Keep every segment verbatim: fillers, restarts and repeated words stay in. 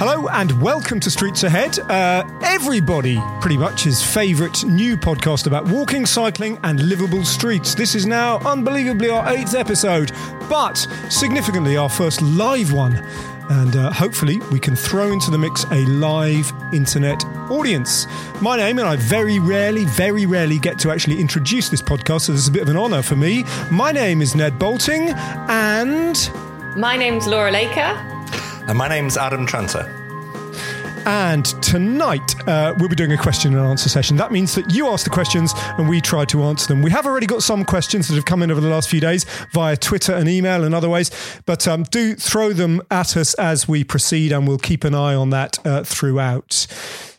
Hello and welcome to Streets Ahead. Uh, everybody, pretty much, his favourite new podcast about walking, cycling and livable streets. This is now, unbelievably, our eighth episode, but significantly our first live one. And uh, hopefully we can throw into the mix a live internet audience. My name, and I very rarely, very rarely get to actually introduce this podcast, so this is a bit of an honour for me. My name is Ned Bolting, and... My name's Laura Laker. And my name's Adam Tranter. And tonight uh, we'll be doing a question and answer session. That means that you ask the questions and we try to answer them. We have already got some questions that have come in over the last few days via Twitter and email and other ways, but um, do throw them at us as we proceed and we'll keep an eye on that uh, throughout.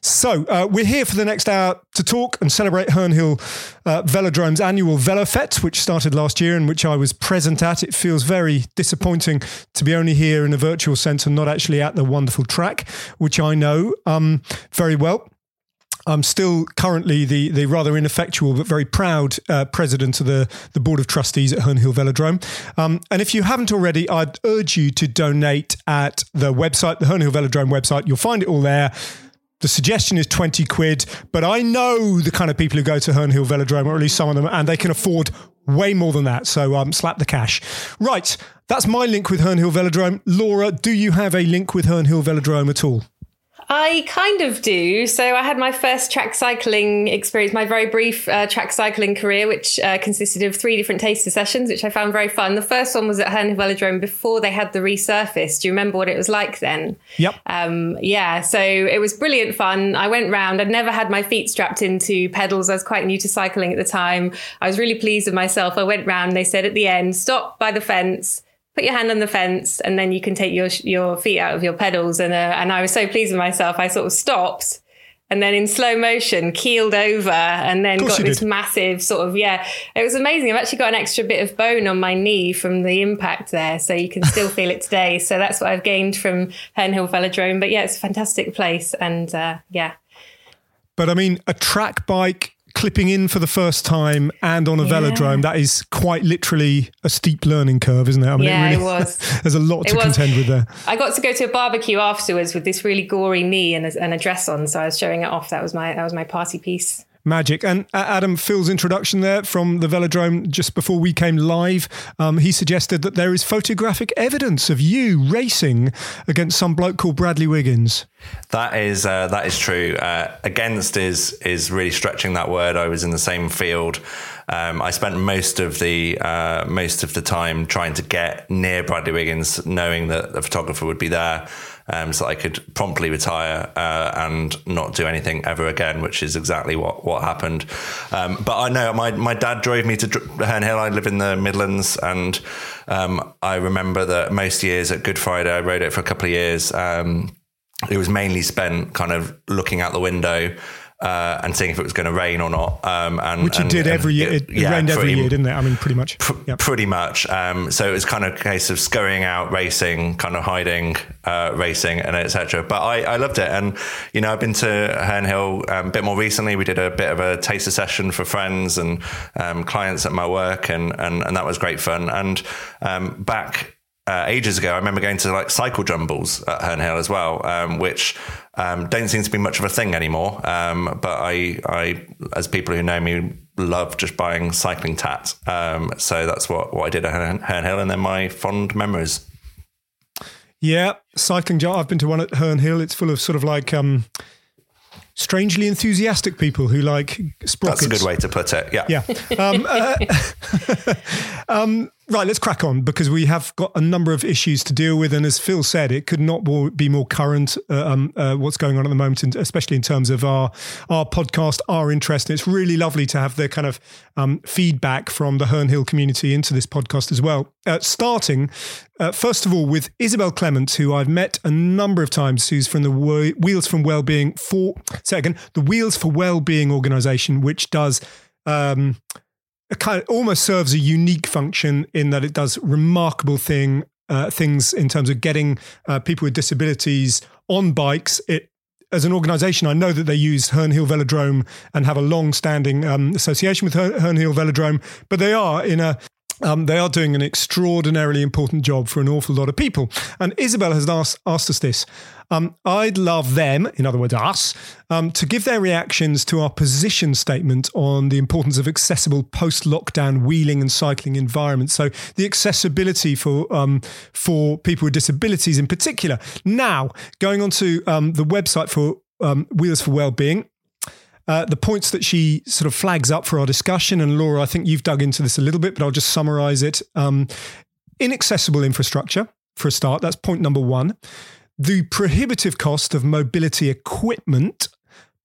So uh, we're here for the next hour to talk and celebrate Herne Hill uh, Velodrome's annual VeloFete, which started last year and which I was present at. It feels very disappointing to be only here in a virtual sense and not actually at the wonderful track, which I know um, very well. I'm still currently the the rather ineffectual but very proud uh, president of the, the Board of Trustees at Herne Hill Velodrome. Um, and if you haven't already, I'd urge you to donate at the website, the Herne Hill Velodrome website. You'll find it all there. The suggestion is twenty quid, but I know the kind of people who go to Herne Hill Velodrome, or at least some of them, and they can afford way more than that. So um, slap the cash. Right, that's my link with Herne Hill Velodrome. Laura, do you have a link with Herne Hill Velodrome at all? I kind of do. So I had my first track cycling experience, my very brief uh, track cycling career, which uh, consisted of three different taster sessions, which I found very fun. The first one was at Herne Hill Velodrome before they had the resurface. Do you remember what it was like then? Yep. Um, yeah. So it was brilliant fun. I went round. I'd never had my feet strapped into pedals. I was quite new to cycling at the time. I was really pleased with myself. I went round. They said at the end, stop by the fence. Put your hand on the fence and then you can take your your feet out of your pedals. And uh, and I was so pleased with myself. I sort of stopped and then in slow motion keeled over and then got this did. massive sort of, yeah, it was amazing. I've actually got an extra bit of bone on my knee from the impact there. So you can still feel it today. So that's what I've gained from Herne Hill Velodrome. But yeah, it's a fantastic place. And uh, yeah. But I mean, a track bike clipping in for the first time and on a yeah. velodrome, that is quite literally a steep learning curve, isn't it? I mean, yeah, it, really, it was. There's a lot it to was. contend with there. I got to go to a barbecue afterwards with this really gory knee and a, and a dress on, so I was showing it off. That was my that was my party piece. Magic. And uh, Adam, Phil's introduction there from the velodrome just before we came live, um, he suggested that there is photographic evidence of you racing against some bloke called Bradley Wiggins. That is uh, that is true. Uh, against is is really stretching that word. I was in the same field. Um, I spent most of the uh, most of the time trying to get near Bradley Wiggins, knowing that the photographer would be there. Um, so I could promptly retire uh, and not do anything ever again, which is exactly what, what happened. Um, but I know my, my dad drove me to Dr- Herne Hill. I live in the Midlands, and um, I remember that most years at Good Friday, I rode it for a couple of years. Um, it was mainly spent kind of looking out the window uh, and seeing if it was going to rain or not. Um, and Which and, it did and every year. It, it yeah, rained every pretty, year, didn't it? I mean, pretty much. Pr- yep. Pretty much. Um, so it was kind of a case of scurrying out, racing, kind of hiding, uh, racing, and et cetera. But I, I loved it. And, you know, I've been to Herne Hill um, a bit more recently. We did a bit of a taster session for friends and um, clients at my work, and, and, and that was great fun. And um, back... Uh, ages ago, I remember going to like cycle jumbles at Herne Hill as well, um, which um, don't seem to be much of a thing anymore. Um, but I, I, as people who know me, love just buying cycling tat. Um, so that's what, what I did at Herne Hill, and then my fond memories. Yeah, cycling jumble. I've been to one at Herne Hill. It's full of sort of like um, strangely enthusiastic people who like sprockets. That's a good way to put it. Yeah. Yeah. Um, uh, um, Right, let's crack on, because we have got a number of issues to deal with. And as Phil said, it could not be more current, uh, um, uh, what's going on at the moment, and especially in terms of our our podcast, our interest. And it's really lovely to have the kind of um, feedback from the Herne Hill community into this podcast as well. Uh, starting, uh, first of all, with Isabel Clements, who I've met a number of times, who's from the Wo- Wheels for Wellbeing, for, second, the Wheels for Wellbeing organisation, which does... Um, It kind of almost serves a unique function in that it does remarkable thing uh, things in terms of getting uh, people with disabilities on bikes. It, as an organisation, I know that they use Herne Hill Velodrome and have a long-standing um, association with Herne Hill Velodrome, but they are in a um, they are doing an extraordinarily important job for an awful lot of people. And Isabel has asked asked us this. Um, I'd love them, in other words, us, um, to give their reactions to our position statement on the importance of accessible post-lockdown wheeling and cycling environments. So the accessibility for um, for people with disabilities in particular. Now, going on to um, the website for um, Wheels for Wellbeing, uh, the points that she sort of flags up for our discussion, and Laura, I think you've dug into this a little bit, but I'll just summarise it. Um, inaccessible infrastructure, for a start, that's point number one. The prohibitive cost of mobility equipment,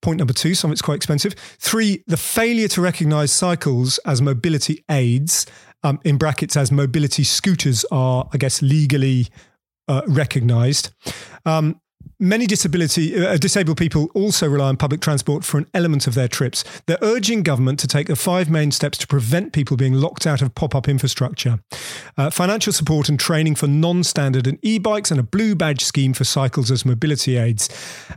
point number two, some of it's quite expensive. Three, the failure to recognise cycles as mobility aids, um, in brackets as mobility scooters are, I guess, legally uh, recognised. Um, many disability uh, disabled people also rely on public transport for an element of their trips. They're urging government to take the five main steps to prevent people being locked out of pop-up infrastructure. Uh, financial support and training for non-standard and e-bikes, and a blue badge scheme for cycles as mobility aids,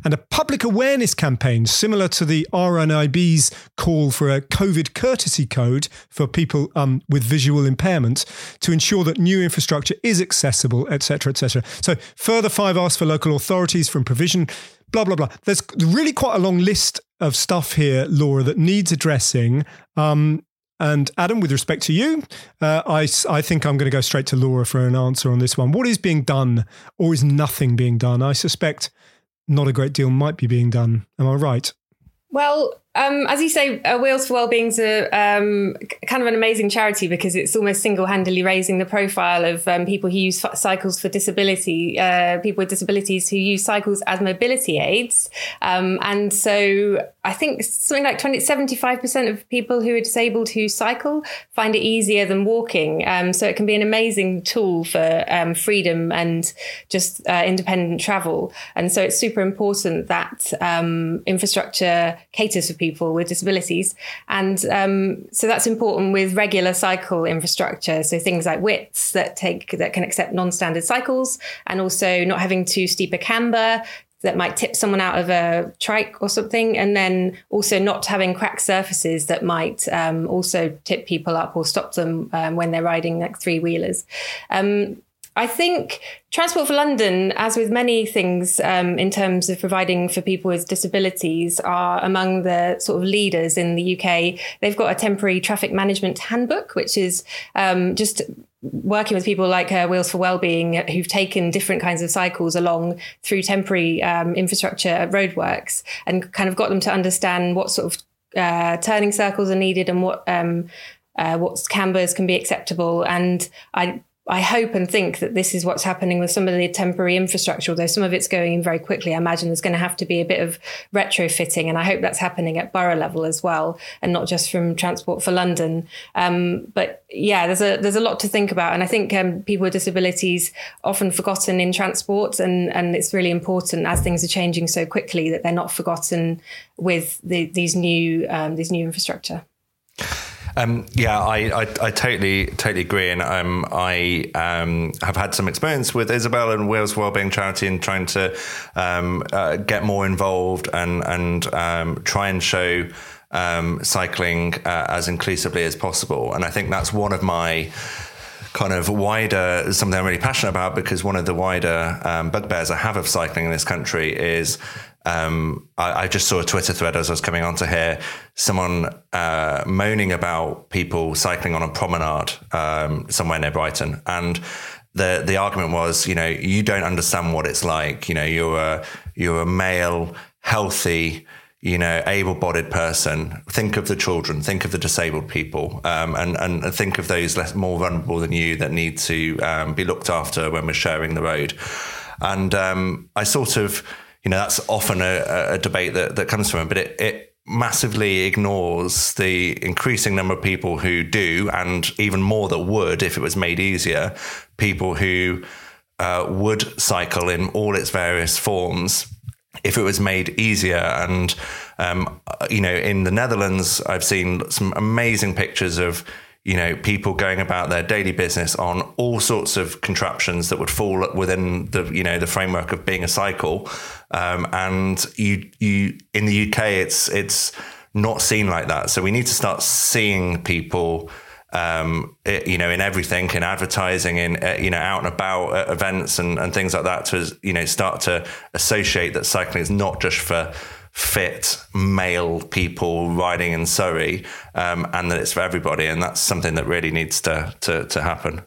and a public awareness campaign similar to the R N I B's call for a COVID courtesy code for people um, with visual impairment to ensure that new infrastructure is accessible, et cetera, et cetera. So further five asks for local authorities from provision, blah, blah, blah. There's really quite a long list of stuff here, Laura, that needs addressing. Um, And Adam, with respect to you, uh, I, I think I'm going to go straight to Laura for an answer on this one. What is being done, or is nothing being done? I suspect not a great deal might be being done. Am I right? Well, um, as you say, uh, Wheels for Wellbeing's a um, kind of an amazing charity, because it's almost single-handedly raising the profile of um, people who use f- cycles for disability, uh, people with disabilities who use cycles as mobility aids. Um, and so I think something like twenty, seventy-five percent of people who are disabled who cycle find it easier than walking. Um, so it can be an amazing tool for um, freedom and just uh, independent travel. And so it's super important that um, infrastructure caters for people with disabilities. And um, so that's important with regular cycle infrastructure. So things like widths that take that can accept non-standard cycles, and also not having too steep a camber that might tip someone out of a trike or something. And then also not having cracked surfaces that might um, also tip people up or stop them um, when they're riding like three wheelers. Um, I think Transport for London, as with many things um, in terms of providing for people with disabilities, are among the sort of leaders in the U K. They've got a temporary traffic management handbook, which is um, just working with people like uh, Wheels for Wellbeing, who've taken different kinds of cycles along through temporary um, infrastructure roadworks, and kind of got them to understand what sort of uh, turning circles are needed, and what um, uh, what cambers can be acceptable. And I I hope and think that this is what's happening with some of the temporary infrastructure, although some of it's going in very quickly. I imagine there's going to have to be a bit of retrofitting, and I hope that's happening at borough level as well, and not just from Transport for London. Um, but yeah, there's a there's a lot to think about, and I think um, people with disabilities often forgotten in transport, and and it's really important as things are changing so quickly that they're not forgotten with the, these new um, these new infrastructure. Um, yeah, I, I, I totally, totally agree. And um, I um, have had some experience with Isabel and Wheels for Wellbeing Charity, and trying to um, uh, get more involved and, and um, try and show um, cycling uh, as inclusively as possible. And I think that's one of my kind of wider, something I'm really passionate about, because one of the wider um, bugbears I have of cycling in this country is... Um, I, I just saw a Twitter thread as I was coming onto here, someone uh, moaning about people cycling on a promenade um, somewhere near Brighton. And the the argument was, you know, you don't understand what it's like. You know, you're a, you're a male, healthy, you know, able-bodied person. Think of the children, think of the disabled people, um, and, and think of those less more vulnerable than you that need to um, be looked after when we're sharing the road. And um, I sort of... You know, that's often a, a debate that, that comes from it, but it, it massively ignores the increasing number of people who do, and even more that would if it was made easier, people who uh, would cycle in all its various forms if it was made easier. And, um, you know, in the Netherlands, I've seen some amazing pictures of, you know, people going about their daily business on all sorts of contraptions that would fall within the, you know, the framework of being a cycle. Um, and you, you, in the U K, it's, it's not seen like that. So we need to start seeing people, um, it, you know, in everything, in advertising, in, uh, you know, out and about at events and, and things like that, to, you know, start to associate that cycling is not just for fit male people riding in Surrey, um, and that it's for everybody. And that's something that really needs to, to, to happen.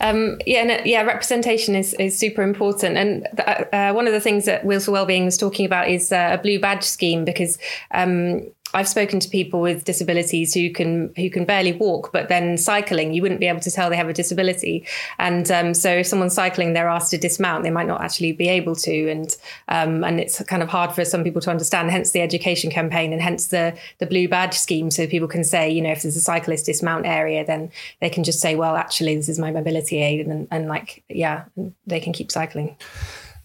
Um, yeah, no, yeah. Representation is, is super important. And th- uh, one of the things that Wheels for Wellbeing was talking about is uh, a blue badge scheme, because um, I've spoken to people with disabilities who can who can barely walk, but then cycling, you wouldn't be able to tell they have a disability. And um, so if someone's cycling, they're asked to dismount, they might not actually be able to. And um, and it's kind of hard for some people to understand, hence the education campaign and hence the, the blue badge scheme. So people can say, you know, if there's a cyclist dismount area, then they can just say, well, actually, this is my mobility aid. And, and like, yeah, they can keep cycling.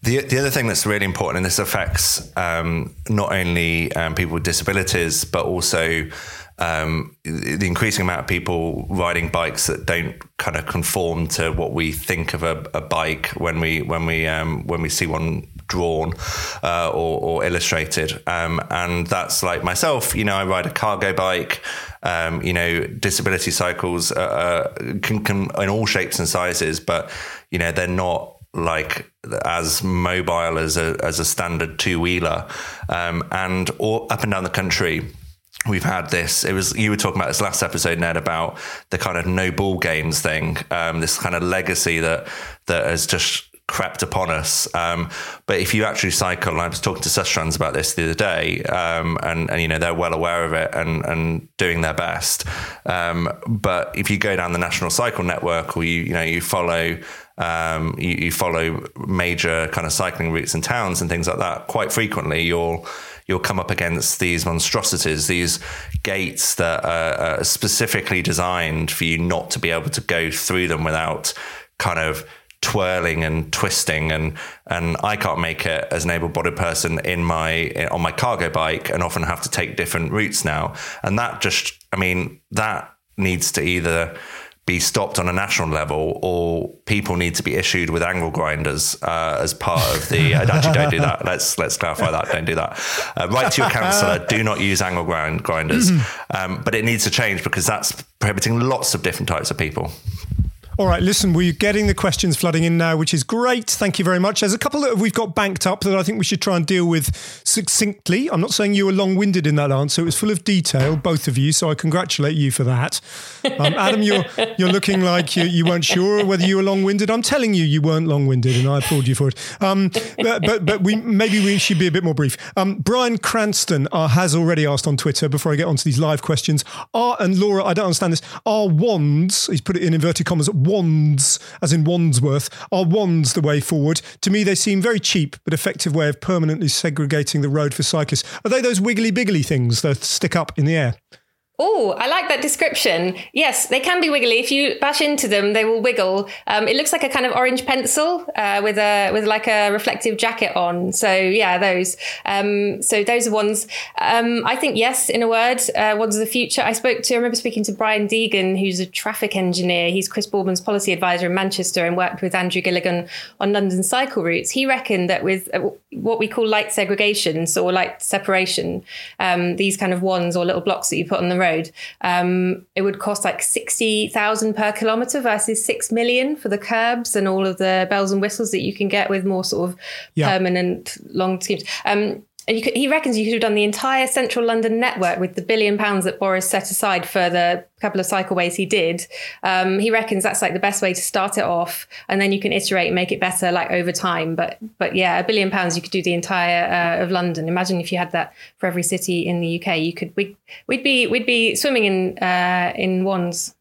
The the other thing that's really important, and this affects um, not only um, people with disabilities, but also um, the increasing amount of people riding bikes that don't kind of conform to what we think of a, a bike when we when we um, when we see one drawn uh, or, or illustrated. Um, and that's like myself. You know, I ride a cargo bike. Um, you know, disability cycles uh, can, can in all shapes and sizes, but you know they're not like as mobile as a as a standard two-wheeler, um, and all up and down the country we've had this. It was, you were talking about this last episode, Ned, about the kind of no ball games thing, um, this kind of legacy that that has just crept upon us. Um, but if you actually cycle, and I was talking to Sustrans about this the other day, um, and, and, you know, they're well aware of it and, and doing their best. Um, but if you go down the National Cycle Network, or you, you know, you follow, um, you, you follow major kind of cycling routes and towns and things like that, quite frequently you'll, you'll come up against these monstrosities, these gates that are, are specifically designed for you not to be able to go through them without kind of twirling and twisting, and and I can't make it as an able-bodied person in my on my cargo bike, and often have to take different routes now. And that just, I mean, that needs to either be stopped on a national level, or people need to be issued with angle grinders uh, as part of the. Uh, actually, don't do that. Let's let's clarify that. Don't do that. Uh, write to your councillor. Do not use angle grind grinders. Um, but it needs to change, because that's prohibiting lots of different types of people. All right, listen, we're getting the questions flooding in now, which is great. Thank you very much. There's a couple that we've got banked up that I think we should try and deal with succinctly. I'm not saying you were long-winded in that answer. It was full of detail, both of you, so I congratulate you for that. Um, Adam, you're you're looking like you, you weren't sure whether you were long-winded. I'm telling you, you weren't long-winded, and I applaud you for it. Um, but but, but we, maybe we should be a bit more brief. Um, Brian Cranston uh, has already asked on Twitter, before I get onto these live questions, are, and Laura, I don't understand this, are wands, he's put it in inverted commas, wands, as in Wandsworth. Are wands the way forward? To me, they seem very cheap but effective way of permanently segregating the road for cyclists. Are they those wiggly-biggly things that stick up in the air? Oh, I like that description. Yes, they can be wiggly. If you bash into them, they will wiggle. Um, it looks like a kind of orange pencil uh, with a with like a reflective jacket on. So yeah, those. Um, so those are ones. Um, I think yes, in a word, uh, ones of the future. I spoke to, I remember speaking to Brian Deegan, who's a traffic engineer. He's Chris Boardman's policy advisor in Manchester and worked with Andrew Gilligan on London cycle routes. He reckoned that with what we call light segregations or light separation, um, these kind of wands or little blocks that you put on the road, Um, it would cost like sixty thousand per kilometre versus six million for the curbs and all of the bells and whistles that you can get with more sort of yeah. permanent long schemes. Um, and you could, he reckons you could have done the entire central London network with the billion pounds that Boris set aside for the couple of cycleways he did. Um, he reckons that's like the best way to start it off, and then you can iterate and make it better like over time. But but yeah, a billion pounds, you could do the entire uh, of London. Imagine if you had that for every city in the U K. You could we we'd be we'd be swimming in uh, in wands.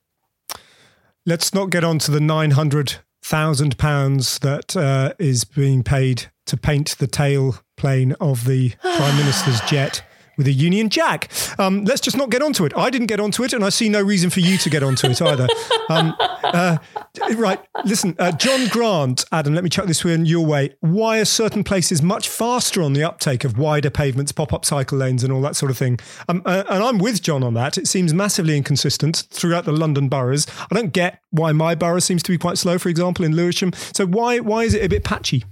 Let's not get on to the nine hundred thousand pounds that uh, is being paid to paint the tail plane of the Prime Minister's jet with a Union Jack. Um, let's just not get onto it. I didn't get onto it, and I see no reason for you to get onto it either. Um, uh, right, listen, uh, John Grant, Adam, let me chuck this one your way. Why are certain places much faster on the uptake of wider pavements, pop-up cycle lanes and all that sort of thing? Um, uh, and I'm with John on that. It seems massively inconsistent throughout the London boroughs. I don't get why my borough seems to be quite slow, for example, in Lewisham. So why why is it a bit patchy?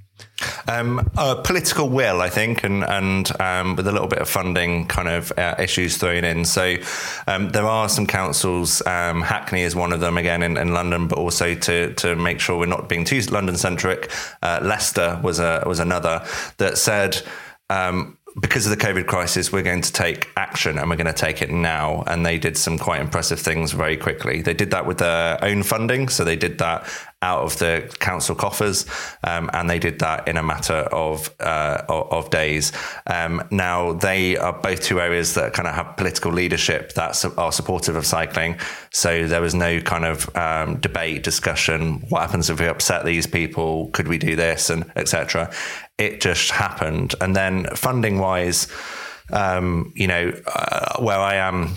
Um, uh, political will, I think, and, and um, with a little bit of funding kind of uh, issues thrown in. So um, there are some councils, um, Hackney is one of them, again, in, in London, but also to, to make sure we're not being too London-centric. Uh, Leicester was, a, was another that said... Um, because of the COVID crisis, we're going to take action and we're going to take it now. And they did some quite impressive things very quickly. They did that with their own funding. So they did that out of the council coffers. Um, and they did that in a matter of, uh, of, of days. Um, now they are both two areas that kind of have political leadership that su- are supportive of cycling. So there was no kind of, um, debate, discussion. What happens if we upset these people? Could we do this? And et cetera. It just happened. And then funding wise, um, you know, uh, where I am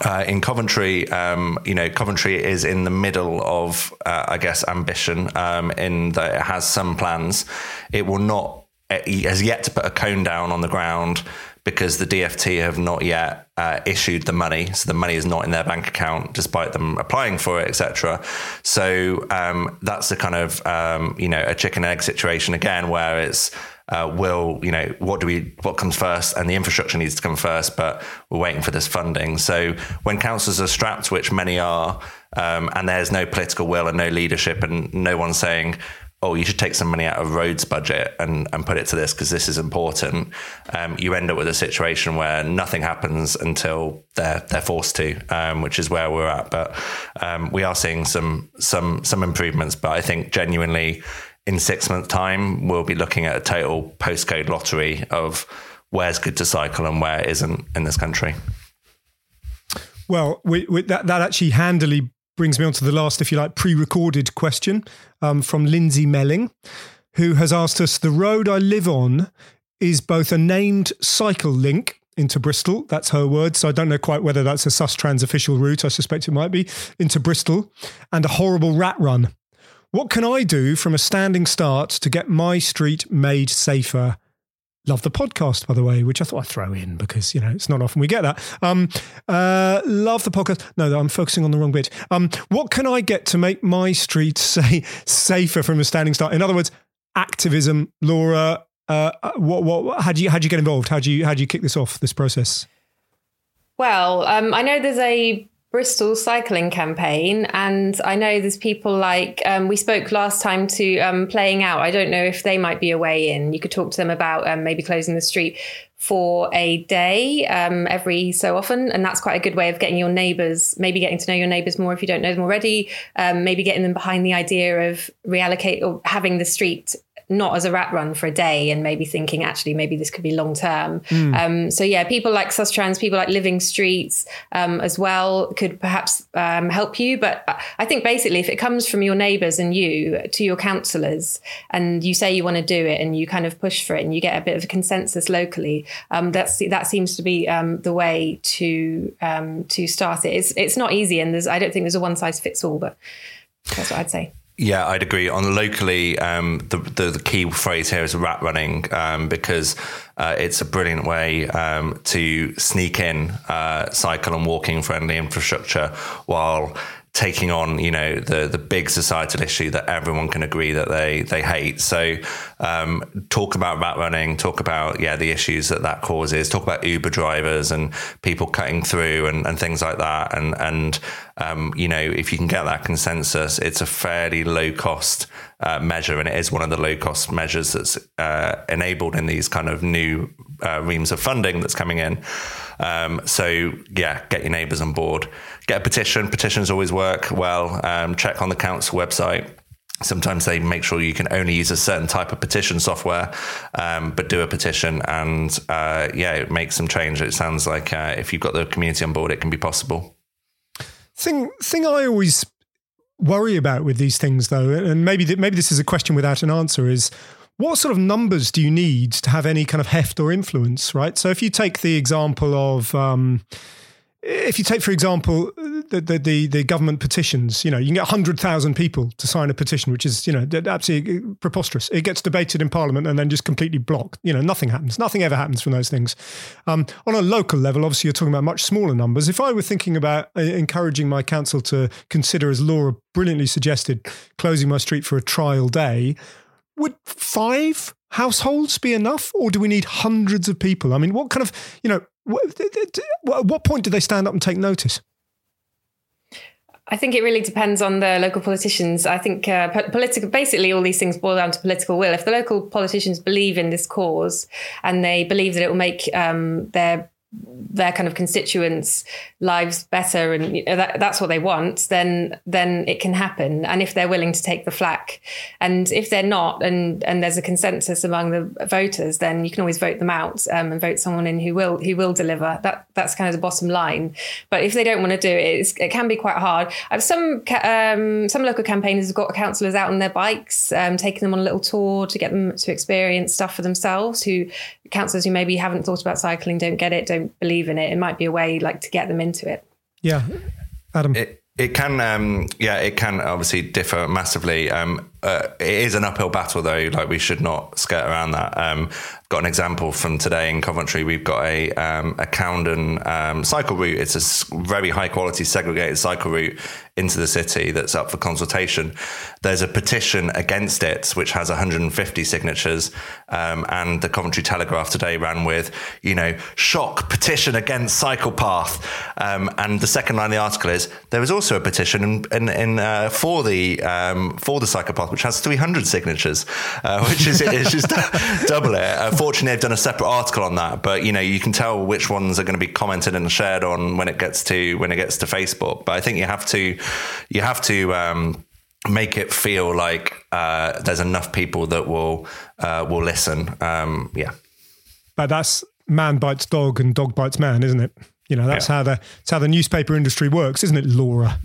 uh, in Coventry, um, you know, Coventry is in the middle of, uh, I guess, ambition um, in that it has some plans. It will not, it has yet to put a cone down on the ground because the D F T have not yet uh, issued the money. So the money is not in their bank account, despite them applying for it, et cetera. So um, that's a kind of, um, you know, a chicken egg situation again, where it's, uh, will, you know, what do we, what comes first? And the infrastructure needs to come first, but we're waiting for this funding. So when councils are strapped, which many are, um, and there's no political will and no leadership and no one saying, oh, you should take some money out of roads budget and, and put it to this because this is important. Um, you end up with a situation where nothing happens until they're they're forced to, um, which is where we're at. But um, we are seeing some some some improvements. But I think genuinely, in six months' time, we'll be looking at a total postcode lottery of where's good to cycle and where isn't in this country. Well, we, we, that that actually handily brings me on to the last, if you like, pre-recorded question um, from Lindsay Melling, who has asked us, the road I live on is both a named cycle link into Bristol, that's her word, so I don't know quite whether that's a Sustrans official route, I suspect it might be, into Bristol, and a horrible rat run. What can I do from a standing start to get my street made safer? Love the podcast, by the way, which I thought I'd throw in because, you know, it's not often we get that. Um, uh, love the podcast. No, I'm focusing on the wrong bit. Um, what can I get to make my street say safer from a standing start? In other words, activism, Laura, uh, what, what, how do you, how do you get involved? How do you, how do you kick this off, this process? Well, um, I know there's a Bristol cycling campaign, and I know there's people like um we spoke last time to um Playing Out. I don't know if they might be a way in. You could talk to them about um, maybe closing the street for a day um every so often, and that's quite a good way of getting your neighbours, maybe getting to know your neighbours more if you don't know them already, um maybe getting them behind the idea of reallocate or having the street not as a rat run for a day and maybe thinking, actually, maybe this could be long term. Mm. Um, so, yeah, people like Sustrans, people like Living Streets um, as well could perhaps um, help you. But I think basically if it comes from your neighbours and you to your councillors and you say you want to do it and you kind of push for it and you get a bit of a consensus locally, um, that's that seems to be um, the way to um, to start it. It's, it's not easy, and there's, I don't think there's a one size fits all, but that's what I'd say. Yeah, I'd agree. On locally, um, the, the the key phrase here is rat running, um, because uh, it's a brilliant way um, to sneak in uh, cycle and walking friendly infrastructure while taking on, you know, the the big societal issue that everyone can agree that they they hate. So um, talk about rat running, talk about, yeah, the issues that that causes, talk about Uber drivers and people cutting through and, and things like that. And, and um, you know, if you can get that consensus, it's a fairly low cost uh, measure. And it is one of the low cost measures that's uh, enabled in these kind of new uh, reams of funding that's coming in. Um, so, yeah, get your neighbours on board. Get a petition. Petitions always work well. Um, check on the council website. Sometimes they make sure you can only use a certain type of petition software, um, but do a petition and, uh, yeah, make some change. It sounds like uh, if you've got the community on board, it can be possible. Thing, thing I always worry about with these things, though, and maybe th- maybe this is a question without an answer, is what sort of numbers do you need to have any kind of heft or influence, right? So if you take the example of, um, if you take, for example, the the, the, the government petitions, you know, you can get one hundred thousand people to sign a petition, which is, you know, absolutely preposterous. It gets debated in Parliament and then just completely blocked. You know, nothing happens. Nothing ever happens from those things. Um, on a local level, obviously, you're talking about much smaller numbers. If I were thinking about uh, encouraging my council to consider, as Laura brilliantly suggested, closing my street for a trial day, would five households be enough, or do we need hundreds of people? I mean, what kind of, you know, what, at what point do they stand up and take notice? I think it really depends on the local politicians. I think uh, political, basically all these things boil down to political will. If the local politicians believe in this cause and they believe that it will make um, their their kind of constituents' lives better, and you know, that, that's what they want, then then it can happen. And if they're willing to take the flak, and if they're not, and and there's a consensus among the voters, then you can always vote them out um, and vote someone in who will who will deliver. That that's kind of the bottom line. But if they don't want to do it, it's, it can be quite hard. I've some um, some local campaigners have got councillors out on their bikes, um, taking them on a little tour to get them to experience stuff for themselves. Who councillors who maybe haven't thought about cycling don't get it, don't believe in it. It might be a way like to get them into it. Yeah, Adam. It, it can, um, yeah, it can obviously differ massively. Um, uh, it is an uphill battle though. Like we should not skirt around that. Um, got an example from today in Coventry. We've got a, um, a Cowden um, cycle route. It's a very high quality segregated cycle route into the city that's up for consultation. There's a petition against it, which has one hundred fifty signatures. Um, and the Coventry Telegraph today ran with, you know, shock petition against cycle path. Um, and the second line of the article is, there is also a petition in, in, in uh, for the, um, for the cycle path, which has three hundred signatures, uh, which is, it's just double it. Uh, fortunately, I've done a separate article on that, but you know, you can tell which ones are going to be commented and shared on when it gets to, when it gets to Facebook. But I think you have to, you have to, um, make it feel like uh, there's enough people that will uh, will listen. Um, yeah, but that's man bites dog and dog bites man, isn't it? You know, that's yeah. how the that's how the newspaper industry works, isn't it, Laura?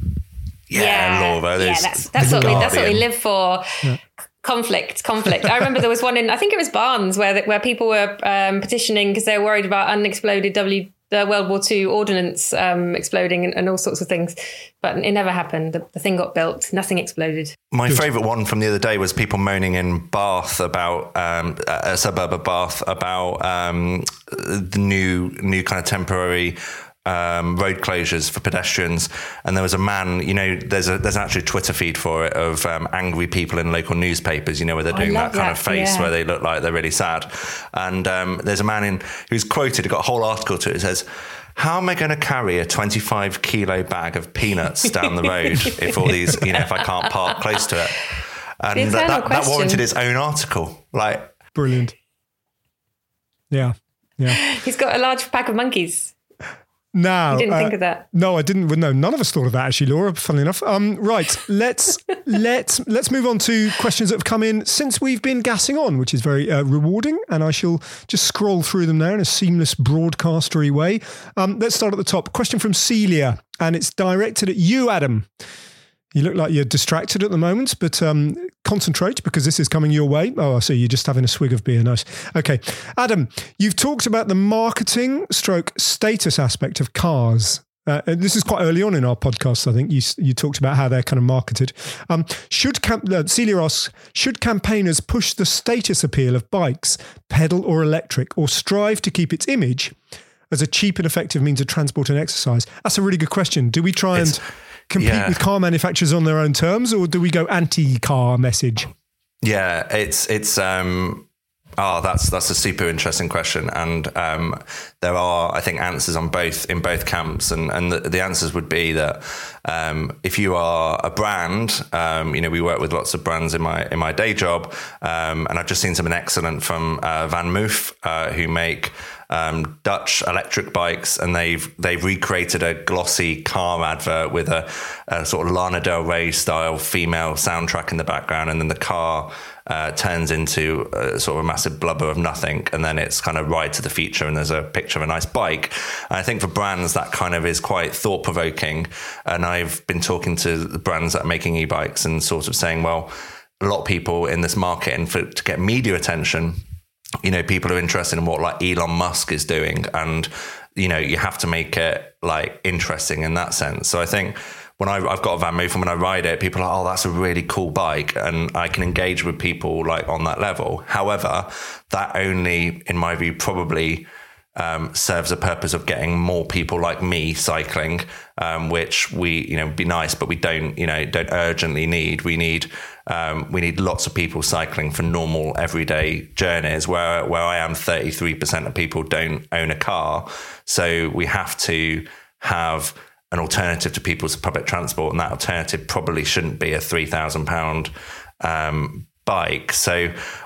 Yeah, yeah. Laura. Yeah, that's that's what Guardian. we that's what we live for. Yeah. Conflict, conflict. I remember there was one in, I think it was Barnes, where the, where people were um, petitioning because they were worried about unexploded W. the World War Two ordnance um, exploding and, and all sorts of things. But it never happened. The, the thing got built. Nothing exploded. My favourite one from the other day was people moaning in Bath about, um, a suburb of Bath, about um, the new new kind of temporary Um, road closures for pedestrians. And there was a man, you know, there's a there's actually a Twitter feed for it of um, angry people in local newspapers, you know, where they're doing that, that kind of face yeah. where they look like they're really sad. And um, there's a man in who's quoted, got a whole article to it, it says, how am I going to carry a twenty-five kilo bag of peanuts down the road if all these, you know, if I can't park close to it? And that, that, that warranted his own article. Like, brilliant. Yeah. Yeah. He's got a large pack of monkeys. No. You didn't uh, think of that? No, I didn't. No, none of us thought of that, actually, Laura, funnily enough. Um, right, let's let, let's move on to questions that have come in since we've been gassing on, which is very uh, rewarding, and I shall just scroll through them now in a seamless broadcastery way. Um, let's start at the top. Question from Celia, and it's directed at you, Adam. You look like you're distracted at the moment, but um, concentrate because this is coming your way. Oh, I see. You're just having a swig of beer. Nice. Okay. Adam, you've talked about the marketing stroke status aspect of cars. Uh, and this is quite early on in our podcast, I think. You you talked about how they're kind of marketed. Um, should cam- uh, Celia asks, should campaigners push the status appeal of bikes, pedal or electric, or strive to keep its image as a cheap and effective means of transport and exercise? That's a really good question. Do we try and... It's- compete yeah. with car manufacturers on their own terms, or do we go anti-car message? Yeah, it's, it's, um, oh, that's, that's a super interesting question. And, um, there are, I think, answers on both, in both camps. And, and the, the answers would be that, um, if you are a brand, um, you know, we work with lots of brands in my, in my day job. Um, and I've just seen something excellent from, uh, Van Moof, uh, who make, Um, Dutch electric bikes, and they've they've recreated a glossy car advert with a, a sort of Lana Del Rey style female soundtrack in the background, and then the car uh, turns into a, sort of a massive blubber of nothing, and then it's kind of ride to the future, and there's a picture of a nice bike. And I think for brands that kind of is quite thought provoking, and I've been talking to the brands that are making e-bikes and sort of saying, well, a lot of people in this market, and for to get media attention, you know, people are interested in what like Elon Musk is doing, and, you know, you have to make it like interesting in that sense. So I think when I, I've got a Van Moof, and when I ride it, people are, oh, that's a really cool bike. And I can engage with people like on that level. However, that only, in my view, probably um, serves a purpose of getting more people like me cycling, um, which we, you know, be nice, but we don't, you know, don't urgently need. We need, Um, we need lots of people cycling for normal everyday journeys, where where I am thirty-three percent of people don't own a car. So we have to have an alternative to people's public transport, and that alternative probably shouldn't be a three thousand pounds um, bike. So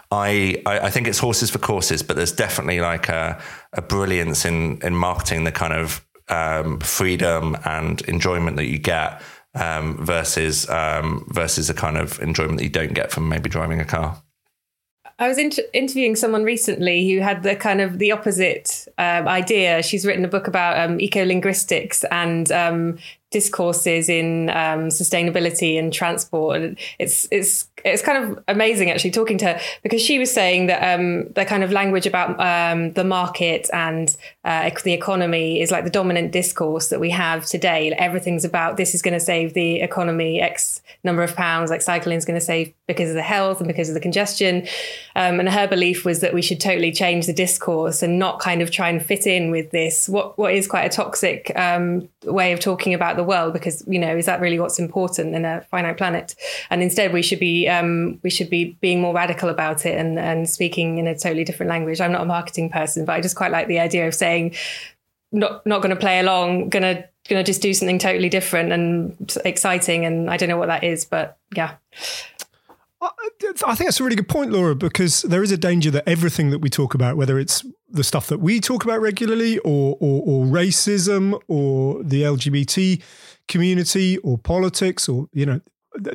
I, I I think it's horses for courses, but there's definitely like a, a brilliance in, in marketing the kind of um, freedom and enjoyment that you get Um, versus um, versus the kind of enjoyment that you don't get from maybe driving a car. I was inter- interviewing someone recently who had the kind of the opposite um, idea. She's written a book about um, eco-linguistics and um, discourses in um, sustainability and transport. And it's it's it's kind of amazing actually talking to her, because she was saying that um, the kind of language about um, the market and uh, the economy is like the dominant discourse that we have today. Like everything's about this is going to save the economy X number of pounds, like cycling is going to save because of the health and because of the congestion. Um, and her belief was that we should totally change the discourse and not kind of try and fit in with this, what what is quite a toxic um, way of talking about the world, because, you know, is that really what's important in a finite planet? And instead we should be um we should be being more radical about it and and speaking in a totally different language. I'm not a marketing person, but I just quite like the idea of saying not not going to play along, gonna gonna just do something totally different and exciting, and I don't know what that is, but yeah. I think that's a really good point, Laura, because there is a danger that everything that we talk about, whether it's the stuff that we talk about regularly or, or, or racism or the L G B T community or politics or, you know,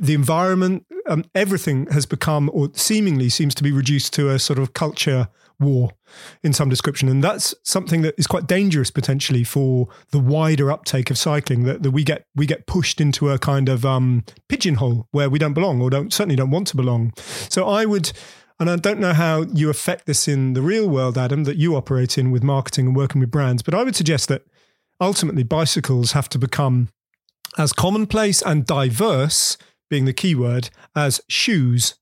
the environment, um, everything has become or seemingly seems to be reduced to a sort of culture war in some description. And that's something that is quite dangerous potentially for the wider uptake of cycling, that, that we get we get pushed into a kind of um, pigeonhole where we don't belong or don't certainly don't want to belong. So I would, and I don't know how you affect this in the real world, Adam, that you operate in with marketing and working with brands, but I would suggest that ultimately bicycles have to become as commonplace and diverse, being the key word, as shoes.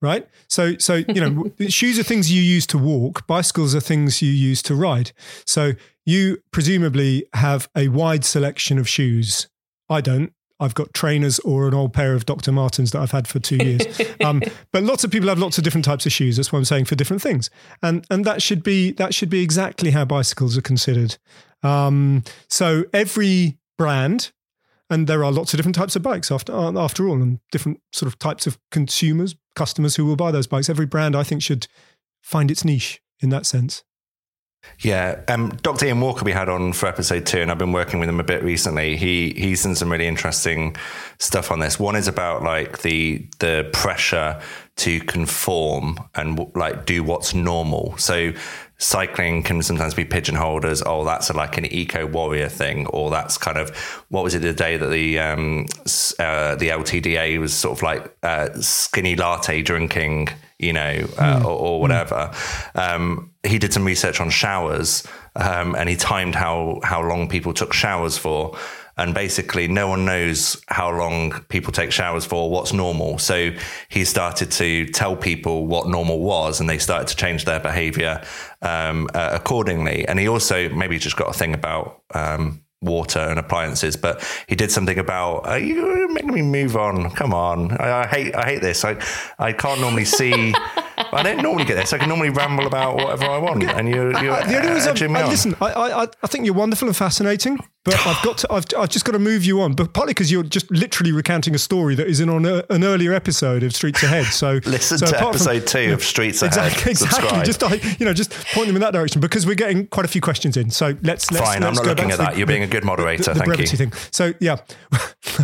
Right. So, so, you know, shoes are things you use to walk. Bicycles are things you use to ride. So you presumably have a wide selection of shoes. I don't. I've got trainers or an old pair of Doctor Martens that I've had for two years. Um, but lots of people have lots of different types of shoes. That's what I'm saying, for different things. And, and that should be, that should be exactly how bicycles are considered. Um, so every brand, and there are lots of different types of bikes after, after all, and different sort of types of consumers, customers who will buy those bikes. Every brand, I think, should find its niche in that sense. Yeah. Um, Doctor Ian Walker we had on for episode two, and I've been working with him a bit recently. He he's done some really interesting stuff on this. One is about like the the pressure to conform and like do what's normal. So cycling can sometimes be pigeonholed as, oh, that's a, like an eco-warrior thing, or that's kind of, what was it the day that the um, uh, the L T D A was sort of like uh, skinny latte drinking, you know, uh, mm. or, or whatever. Mm. Um, he did some research on showers um, and he timed how how long people took showers for. And basically no one knows how long people take showers for, what's normal. So he started to tell people what normal was and they started to change their behavior um, uh, accordingly. And he also maybe just got a thing about um, water and appliances, but he did something about, uh, you're making me move on. Come on. I, I hate I hate this. I, I can't normally see... I don't normally get this. I can normally ramble about whatever I want, and you're. you're uh, the only reason, uh, I, I, listen, I, I, I think you're wonderful and fascinating, but I've got to. I've, I've just got to move you on, but partly because you're just literally recanting a story that is in on a, an earlier episode of Streets Ahead. So listen so to episode from, two you know, of Streets exactly, Ahead. Exactly, exactly. Just you know, just point them in that direction because we're getting quite a few questions in. So let's. let's Fine, let's I'm not looking at that. The, you're being a good moderator. The, the, the thank brevity you. Thing. So yeah,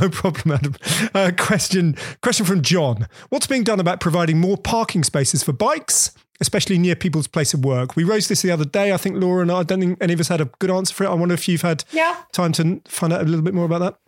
no problem, Adam. Uh, question. Question from John. What's being done about providing more parking spaces for bikes, especially near people's place of work? We raised this the other day. I think Laura and I, I don't think any of us had a good answer for it. I wonder if you've had yeah. time to find out a little bit more about that.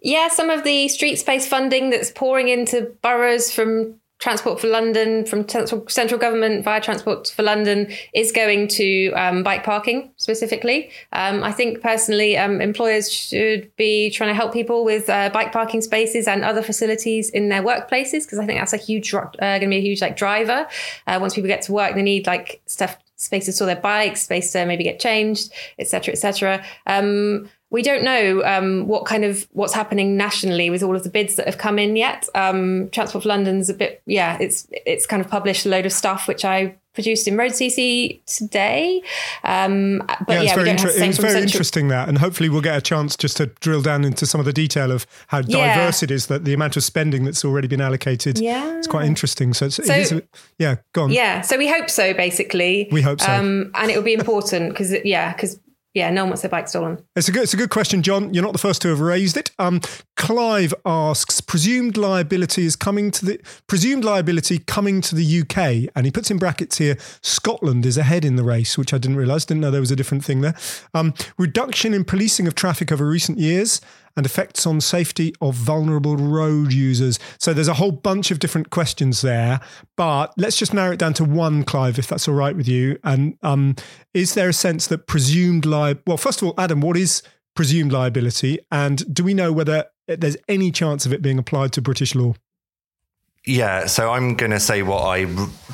Yeah, some of the street space funding that's pouring into boroughs from Transport for London, from central government via Transport for London, is going to um, bike parking specifically. Um, I think personally, um, employers should be trying to help people with uh, bike parking spaces and other facilities in their workplaces, because I think that's a huge, uh, going to be a huge like driver. Uh, once people get to work, they need like stuff, space to store their bikes, space to maybe get changed, et cetera, et cetera. Um, We don't know um, what kind of what's happening nationally with all of the bids that have come in yet. Um, Transport for London's a bit, yeah, it's it's kind of published a load of stuff, which I produced in Road C C today. Um, but yeah, it's yeah, very, inter- it was very interesting that, and hopefully we'll get a chance just to drill down into some of the detail of how yeah. diverse it is, that the amount of spending that's already been allocated. Yeah. It's quite interesting. So, it's, so it is a, yeah, go on. Yeah, so we hope so, basically. We hope so. Um, and it will be important because, yeah, because Yeah, no one wants their bike stolen. It's a good, it's a good question, John. You're not the first to have raised it. Um, Clive asks, presumed liability is coming to the presumed liability coming to the U K, and he puts in brackets here, Scotland is ahead in the race, which I didn't realise. Didn't know there was a different thing there. Um, reduction in policing of traffic over recent years and effects on safety of vulnerable road users. So there's a whole bunch of different questions there, but let's just narrow it down to one, Clive, if that's all right with you. And um, is there a sense that presumed liability, well, first of all, Adam, what is presumed liability? And do we know whether there's any chance of it being applied to British law? Yeah, so I'm going to say what I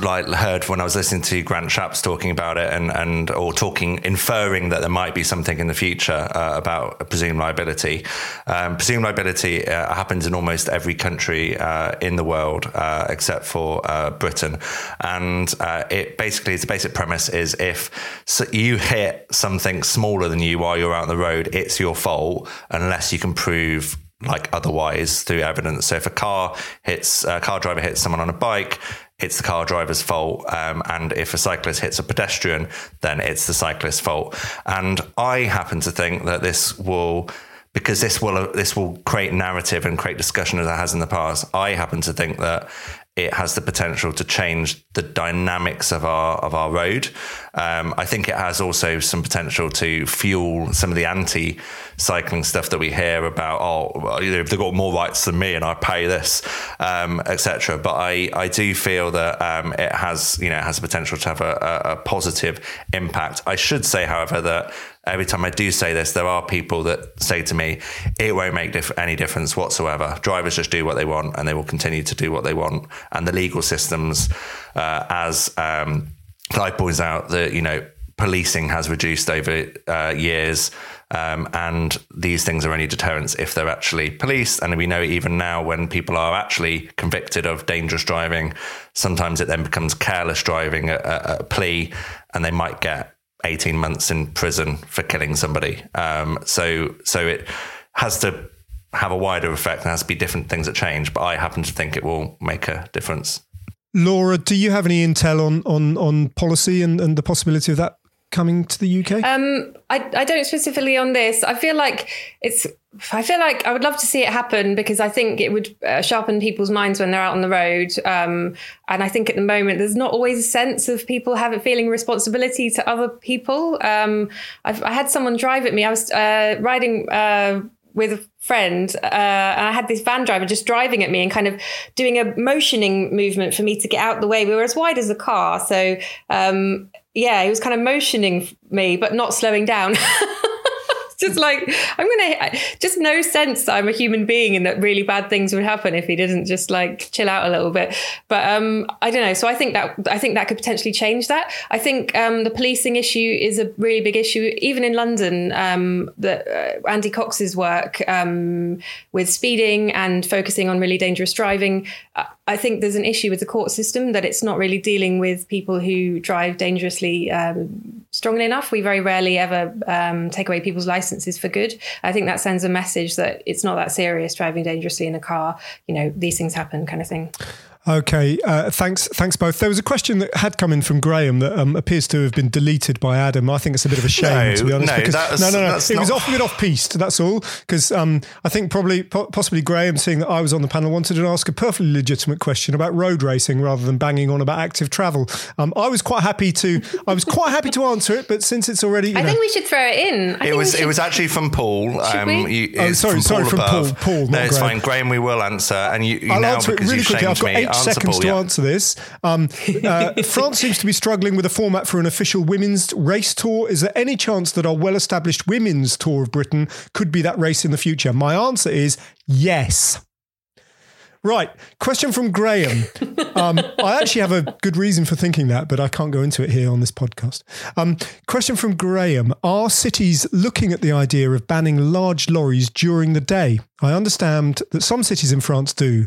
like heard when I was listening to Grant Shapps talking about it, and, and or talking, inferring that there might be something in the future uh, about presumed liability. Um, presumed liability uh, happens in almost every country uh, in the world uh, except for uh, Britain, and uh, it basically the basic premise is if so you hit something smaller than you while you're out on the road, it's your fault unless you can prove like otherwise through evidence. So if a car hits a car driver hits someone on a bike, it's the car driver's fault. Um, and if a cyclist hits a pedestrian, then it's the cyclist's fault. And I happen to think that this will, because this will, this will create narrative and create discussion as it has in the past. I happen to think that it has the potential to change the dynamics of our of our road. Um, I think it has also some potential to fuel some of the anti-cycling stuff that we hear about. Oh, you know, they've got more rights than me, and I pay this, um, et cetera. But I, I do feel that um, it has you know it has the potential to have a, a, a positive impact. I should say, however, that every time I do say this, there are people that say to me, it won't make diff- any difference whatsoever. Drivers just do what they want and they will continue to do what they want. And the legal systems, uh, as um, Clive points out, that, you know, policing has reduced over uh, years. Um, and these things are only deterrents if they're actually policed. And we know even now when people are actually convicted of dangerous driving, sometimes it then becomes careless driving, a, a, a plea, and they might get eighteen months in prison for killing somebody. Um, so, so it has to have a wider effect and has to be different things that change, but I happen to think it will make a difference. Laura, do you have any intel on, on, on policy and, and the possibility of that coming to the U K? Um, I, I don't specifically on this. I feel like it's, I feel like I would love to see it happen because I think it would uh, sharpen people's minds when they're out on the road. Um, and I think at the moment, there's not always a sense of people having feeling responsibility to other people. Um, I've, I had someone drive at me. I was uh, riding uh, with a friend uh, and I had this van driver just driving at me and kind of doing a motioning movement for me to get out the way. We were as wide as a car. So, um, yeah, he was kind of motioning me, but not slowing down. Just like, I'm going to, just no sense that I'm a human being and that really bad things would happen if he didn't just like chill out a little bit. But um, I don't know. So I think that, I think that could potentially change that. I think um, the policing issue is a really big issue, even in London, um, that uh, Andy Cox's work um, with speeding and focusing on really dangerous driving. Uh, I think there's an issue with the court system that it's not really dealing with people who drive dangerously um, strongly enough. We very rarely ever um, take away people's licenses for good. I think that sends a message that it's not that serious driving dangerously in a car. You know, these things happen kind of thing. Okay. Uh, thanks. Thanks both. There was a question that had come in from Graham that um, appears to have been deleted by Adam. I think it's a bit of a shame, no, to be honest. No, because, that's, no, no, no. That's it not... was off a bit off-piste, that's all. Because um, I think probably, po- possibly Graham, seeing that I was on the panel, wanted to ask a perfectly legitimate question about road racing rather than banging on about active travel. Um, I was quite happy to, I was quite happy to answer it, but since it's already, you I know, think we should throw it in. I it was, should... it was actually from Paul. Um, you, oh, sorry, from sorry, Paul from above. Paul. Paul, not no, it's Graham. Fine. Graham, we will answer, and you, you I'll now answer because it really you shamed me. Seconds to yeah. answer this. Um, uh, France seems to be struggling with a format for an official women's race tour. Is there any chance that our well-established women's tour of Britain could be that race in the future? My answer is yes. Right. Question from Graham. Um, I actually have a good reason for thinking that, but I can't go into it here on this podcast. Um, question from Graham. Are cities looking at the idea of banning large lorries during the day? I understand that some cities in France do.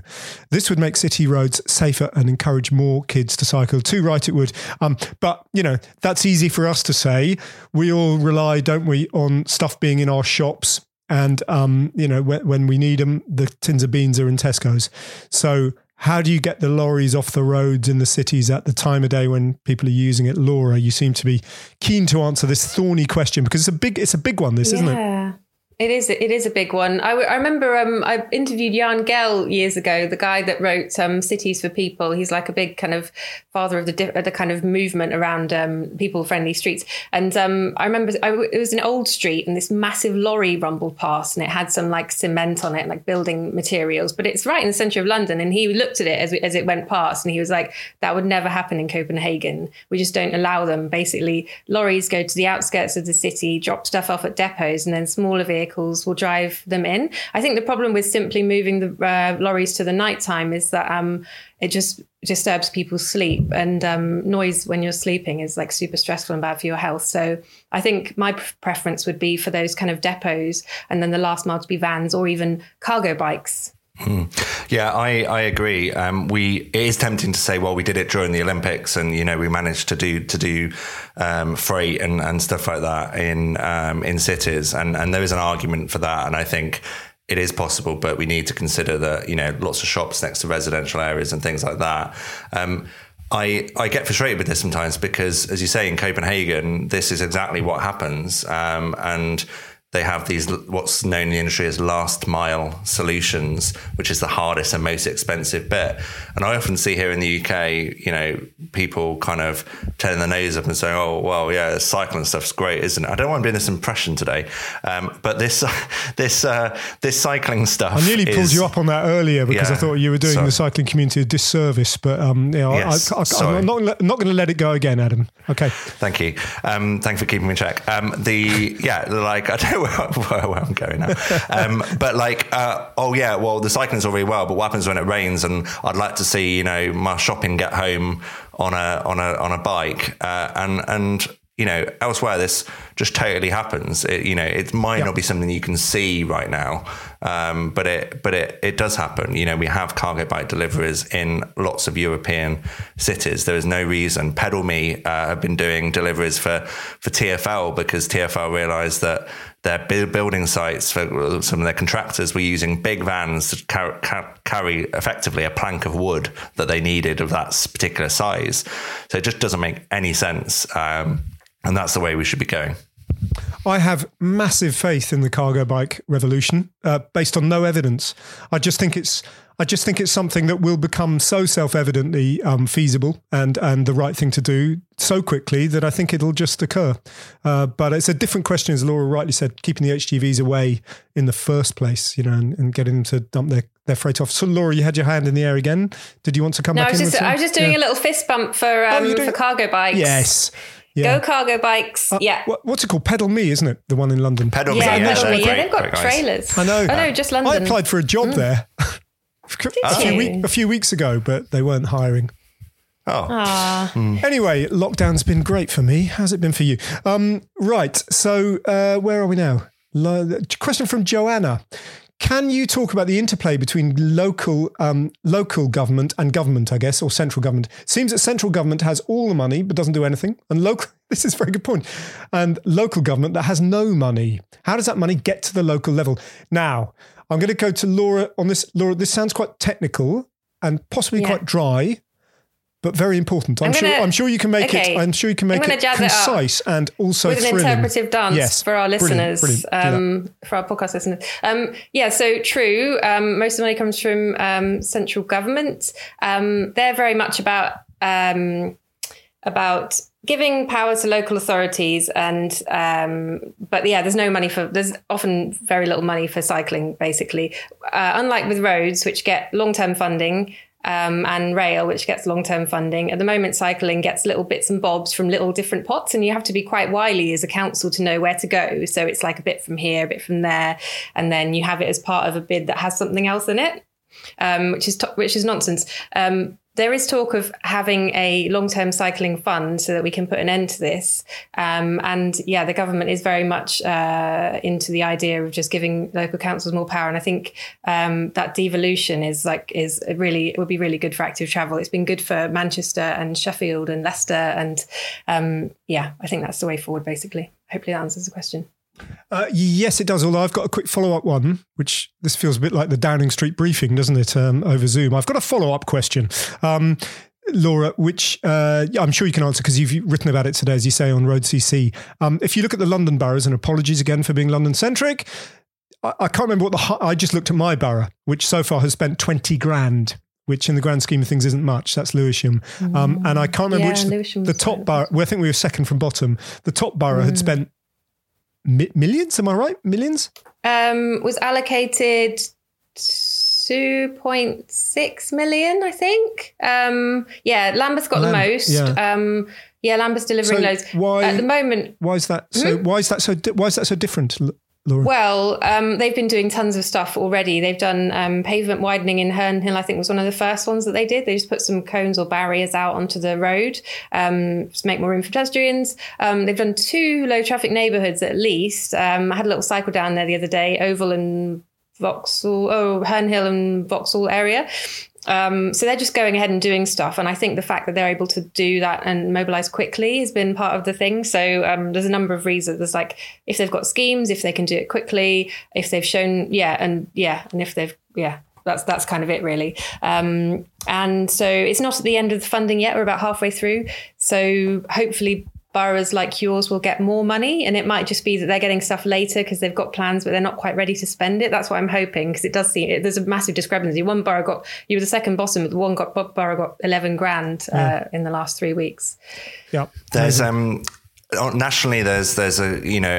This would make city roads safer and encourage more kids to cycle. Too right it would. Um, but, you know, that's easy for us to say. We all rely, don't we, on stuff being in our shops. And, um, you know, when, when we need them, the tins of beans are in Tesco's. So how do you get the lorries off the roads in the cities at the time of day when people are using it? Laura, you seem to be keen to answer this thorny question because it's a big, it's a big one, this, yeah. isn't it? It is. It is a big one. I, w- I remember um, I interviewed Jan Gell years ago, the guy that wrote um, Cities for People. He's like a big kind of father of the di- the kind of movement around um, people-friendly streets. And um, I remember I w- it was an old street and this massive lorry rumbled past and it had some like cement on it, like building materials. But it's right in the centre of London. And he looked at it as, as it went past and he was like, that would never happen in Copenhagen. We just don't allow them. Basically, lorries go to the outskirts of the city, drop stuff off at depots and then smaller vehicles Vehicles will drive them in. I think the problem with simply moving the uh, lorries to the nighttime is that um, it just disturbs people's sleep, and um, noise when you're sleeping is like super stressful and bad for your health. So I think my preference would be for those kind of depots and then the last mile to be vans or even cargo bikes. Hmm. Yeah, I, I agree. Um, we it is tempting to say, well, we did it during the Olympics, and you know we managed to do to do um, freight and, and stuff like that in um, in cities, and and there is an argument for that, and I think it is possible, but we need to consider that you know lots of shops next to residential areas and things like that. Um, I, I get frustrated with this sometimes because, as you say, in Copenhagen, this is exactly what happens, um, and. They have these what's known in the industry as last mile solutions, which is the hardest and most expensive bit. And I often see here in the U K, you know, people kind of turning their nose up and saying, oh, well, yeah, cycling stuff's great, isn't it? I don't want to be in this impression today. Um, but this this uh, this cycling stuff. I nearly is, pulled you up on that earlier because yeah, I thought you were doing sorry. the cycling community a disservice. But um, you know, yes, I, I, I, I'm not, not going to let it go again, Adam. Okay. Thank you. Um, thanks for keeping me in check. Um, the, yeah, like, I don't where I'm going now. Um, but like, uh, oh yeah, well, the cycling's all really well, but what happens when it rains? And I'd like to see, you know, my shopping get home on a, on a, on a bike. Uh, and, and, you know, elsewhere, this just totally happens. It, you know, it might yeah. not be something you can see right now. Um, but it, but it, it does happen. You know, we have cargo bike deliveries in lots of European cities. There is no reason. Pedal Me, uh, have been doing deliveries for, for T F L because T F L realized that their building sites for some of their contractors were using big vans to car- car- carry effectively a plank of wood that they needed of that particular size. So it just doesn't make any sense. Um, And that's the way we should be going. I have massive faith in the cargo bike revolution, uh, based on no evidence. I just think it's, I just think it's something that will become so self-evidently um, feasible and and the right thing to do so quickly that I think it'll just occur. Uh, but it's a different question, as Laura rightly said, keeping the H G Vs away in the first place, you know, and, and getting them to dump their, their freight off. So, Laura, you had your hand in the air again. Did you want to come no, back in? No, I was just doing yeah. a little fist bump for um, oh, for cargo bikes. Yes. Yeah. Go cargo bikes. Uh, yeah. What's it called? Pedal Me, isn't it? The one in London. Pedal yeah, Me. Yeah, Pedal Me. Yeah, they've got trailers. I know. I know, just London. I applied for a job mm. there a, few week, a few weeks ago, but they weren't hiring. Oh. Mm. Anyway, lockdown's been great for me. How's it been for you? Um, right. So uh, where are we now? Lo- question from Joanna. Can you talk about the interplay between local um, local government and government, I guess, or central government? Seems that central government has all the money but doesn't do anything. And local, this is a very good point. And local government that has no money. How does that money get to the local level? Now, I'm going to go to Laura on this. Laura, this sounds quite technical and possibly yeah. quite dry, but very important. I'm, I'm gonna, sure. I'm sure you can make okay. it. I'm sure you can make it concise it and also with thrilling. An interpretive dance yes. for our listeners, brilliant, brilliant. Um, for our podcast listeners. Um, yeah, so true. Um, most of the money comes from um, central government. Um, they're very much about um, about giving power to local authorities, and um, but yeah, there's no money for. There's often very little money for cycling, basically. Uh, unlike with roads, which get long-term funding. Um, and rail, which gets long-term funding. At the moment, cycling gets little bits and bobs from little different pots, and you have to be quite wily as a council to know where to go. So it's like a bit from here, a bit from there, and then you have it as part of a bid that has something else in it, um, which is to- which is nonsense. Um, there is talk of having a long-term cycling fund so that we can put an end to this. Um, and yeah, the government is very much uh, into the idea of just giving local councils more power. And I think um, that devolution is like, is really, it would be really good for active travel. It's been good for Manchester and Sheffield and Leicester. And um, yeah, I think that's the way forward, basically. Hopefully that answers the question. Uh, yes, it does. Although I've got a quick follow-up one, which this feels a bit like the Downing Street briefing, doesn't it? Um, over Zoom. I've got a follow-up question, um, Laura, which uh, I'm sure you can answer because you've written about it today, as you say, on Road C C. Um, if you look at the London boroughs, and apologies again for being London-centric, I, I can't remember what the... I just looked at my borough, which so far has spent twenty grand, which in the grand scheme of things isn't much. That's Lewisham. Mm. Um, and I can't remember yeah, which... Lewisham's the top borough... Well, I think we were second from bottom. The top borough mm. had spent... Millions, am I right? Millions? Um, was allocated two point six million, I think. Um, yeah, Lambeth's got Lamb, the most. Yeah, um, yeah Lambeth's delivering so loads. Why, At the moment, why is that? So hmm? why is that so? Why is that so different? Laura? Well, um, they've been doing tons of stuff already. They've done um, pavement widening in Herne Hill, I think was one of the first ones that they did. They just put some cones or barriers out onto the road um, to make more room for pedestrians. Um, they've done two low traffic neighbourhoods at least. Um, I had a little cycle down there the other day, Oval and Vauxhall, oh, Herne Hill and Vauxhall area. Um, so they're just going ahead and doing stuff. And I think the fact that they're able to do that and mobilise quickly has been part of the thing. So um, there's a number of reasons. There's like if they've got schemes, if they can do it quickly, if they've shown, yeah, and yeah, and if they've, yeah, that's that's kind of it really. Um, and so it's not at the end of the funding yet. We're about halfway through. So hopefully boroughs like yours will get more money, and it might just be that they're getting stuff later because they've got plans, but they're not quite ready to spend it. That's what I'm hoping, because it does seem it, there's a massive discrepancy. One borough got, you were the second bottom, but the one got borough got eleven grand uh, yeah. in the last three weeks. Yeah, there's um nationally there's there's a you know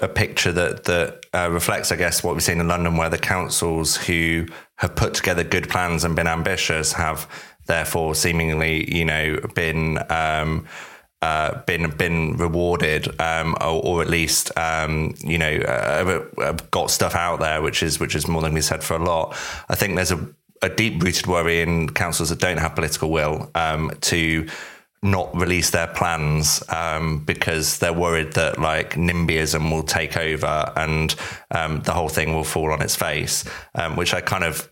a, a picture that that uh, reflects, I guess, what we've seen in London, where the councils who have put together good plans and been ambitious have therefore seemingly you know been. Um, Uh, been been rewarded, um, or, or at least um, you know uh, got stuff out there, which is which is more than we said for a lot. I think there's a, a deep-rooted worry in councils that don't have political will um, to not release their plans um, because they're worried that like NIMBYism will take over and um, the whole thing will fall on its face. Um, which I kind of,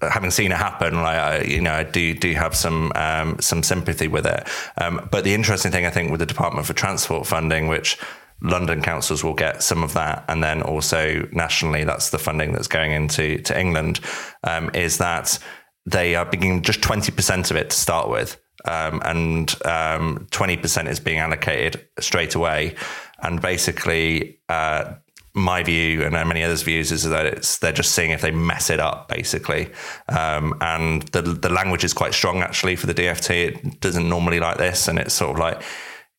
having seen it happen, like I, you know, I do do have some um, some sympathy with it. Um, but the interesting thing I think with the Department for Transport funding, which London councils will get some of that, and then also nationally, that's the funding that's going into to England, um, is that they are beginning just twenty percent of it to start with. um, and um, twenty percent is being allocated straight away. And basically, uh, my view and many others' views is that it's they're just seeing if they mess it up, basically. Um, and the the language is quite strong, actually, for the D F T. It doesn't normally like this, and it's sort of like,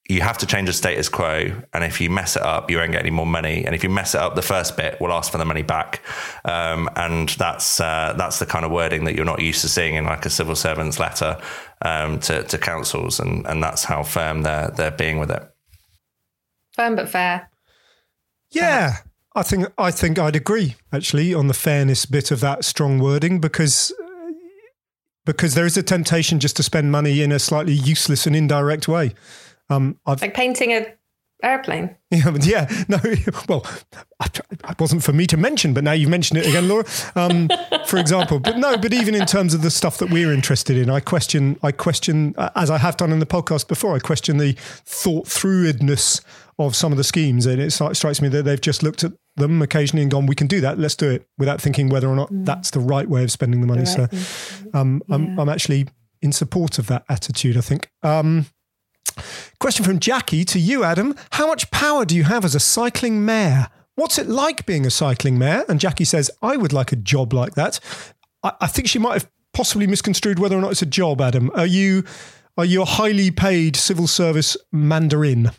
you have to change the status quo, and if you mess it up, you won't get any more money. And if you mess it up, the first bit, we'll ask for the money back. Um, and that's uh, that's the kind of wording that you're not used to seeing in like a civil servant's letter um, to, to councils, and, and that's how firm they're they're being with it. Firm but fair. Yeah, fair. I think I think I'd agree actually on the fairness bit of that strong wording, because. Because there is a temptation just to spend money in a slightly useless and indirect way. Um, I've, like painting an airplane. Yeah, yeah, no, well, it wasn't for me to mention, but now you've mentioned it again, Laura, um, for example. But no, but even in terms of the stuff that we're interested in, I question, I question, uh, as I have done in the podcast before, I question the thought-through-edness of some of the schemes. And it strikes me that they've just looked at them occasionally and gone, we can do that, let's do it, without thinking whether or not mm. that's the right way of spending the money. The right so um, yeah. I'm, I'm actually in support of that attitude, I think. Um, Question from Jackie to you, Adam. How much power do you have as a cycling mayor? What's it like being a cycling mayor? And Jackie says, I would like a job like that. I, I think she might have possibly misconstrued whether or not it's a job, Adam. Are you are you a highly paid civil service mandarin?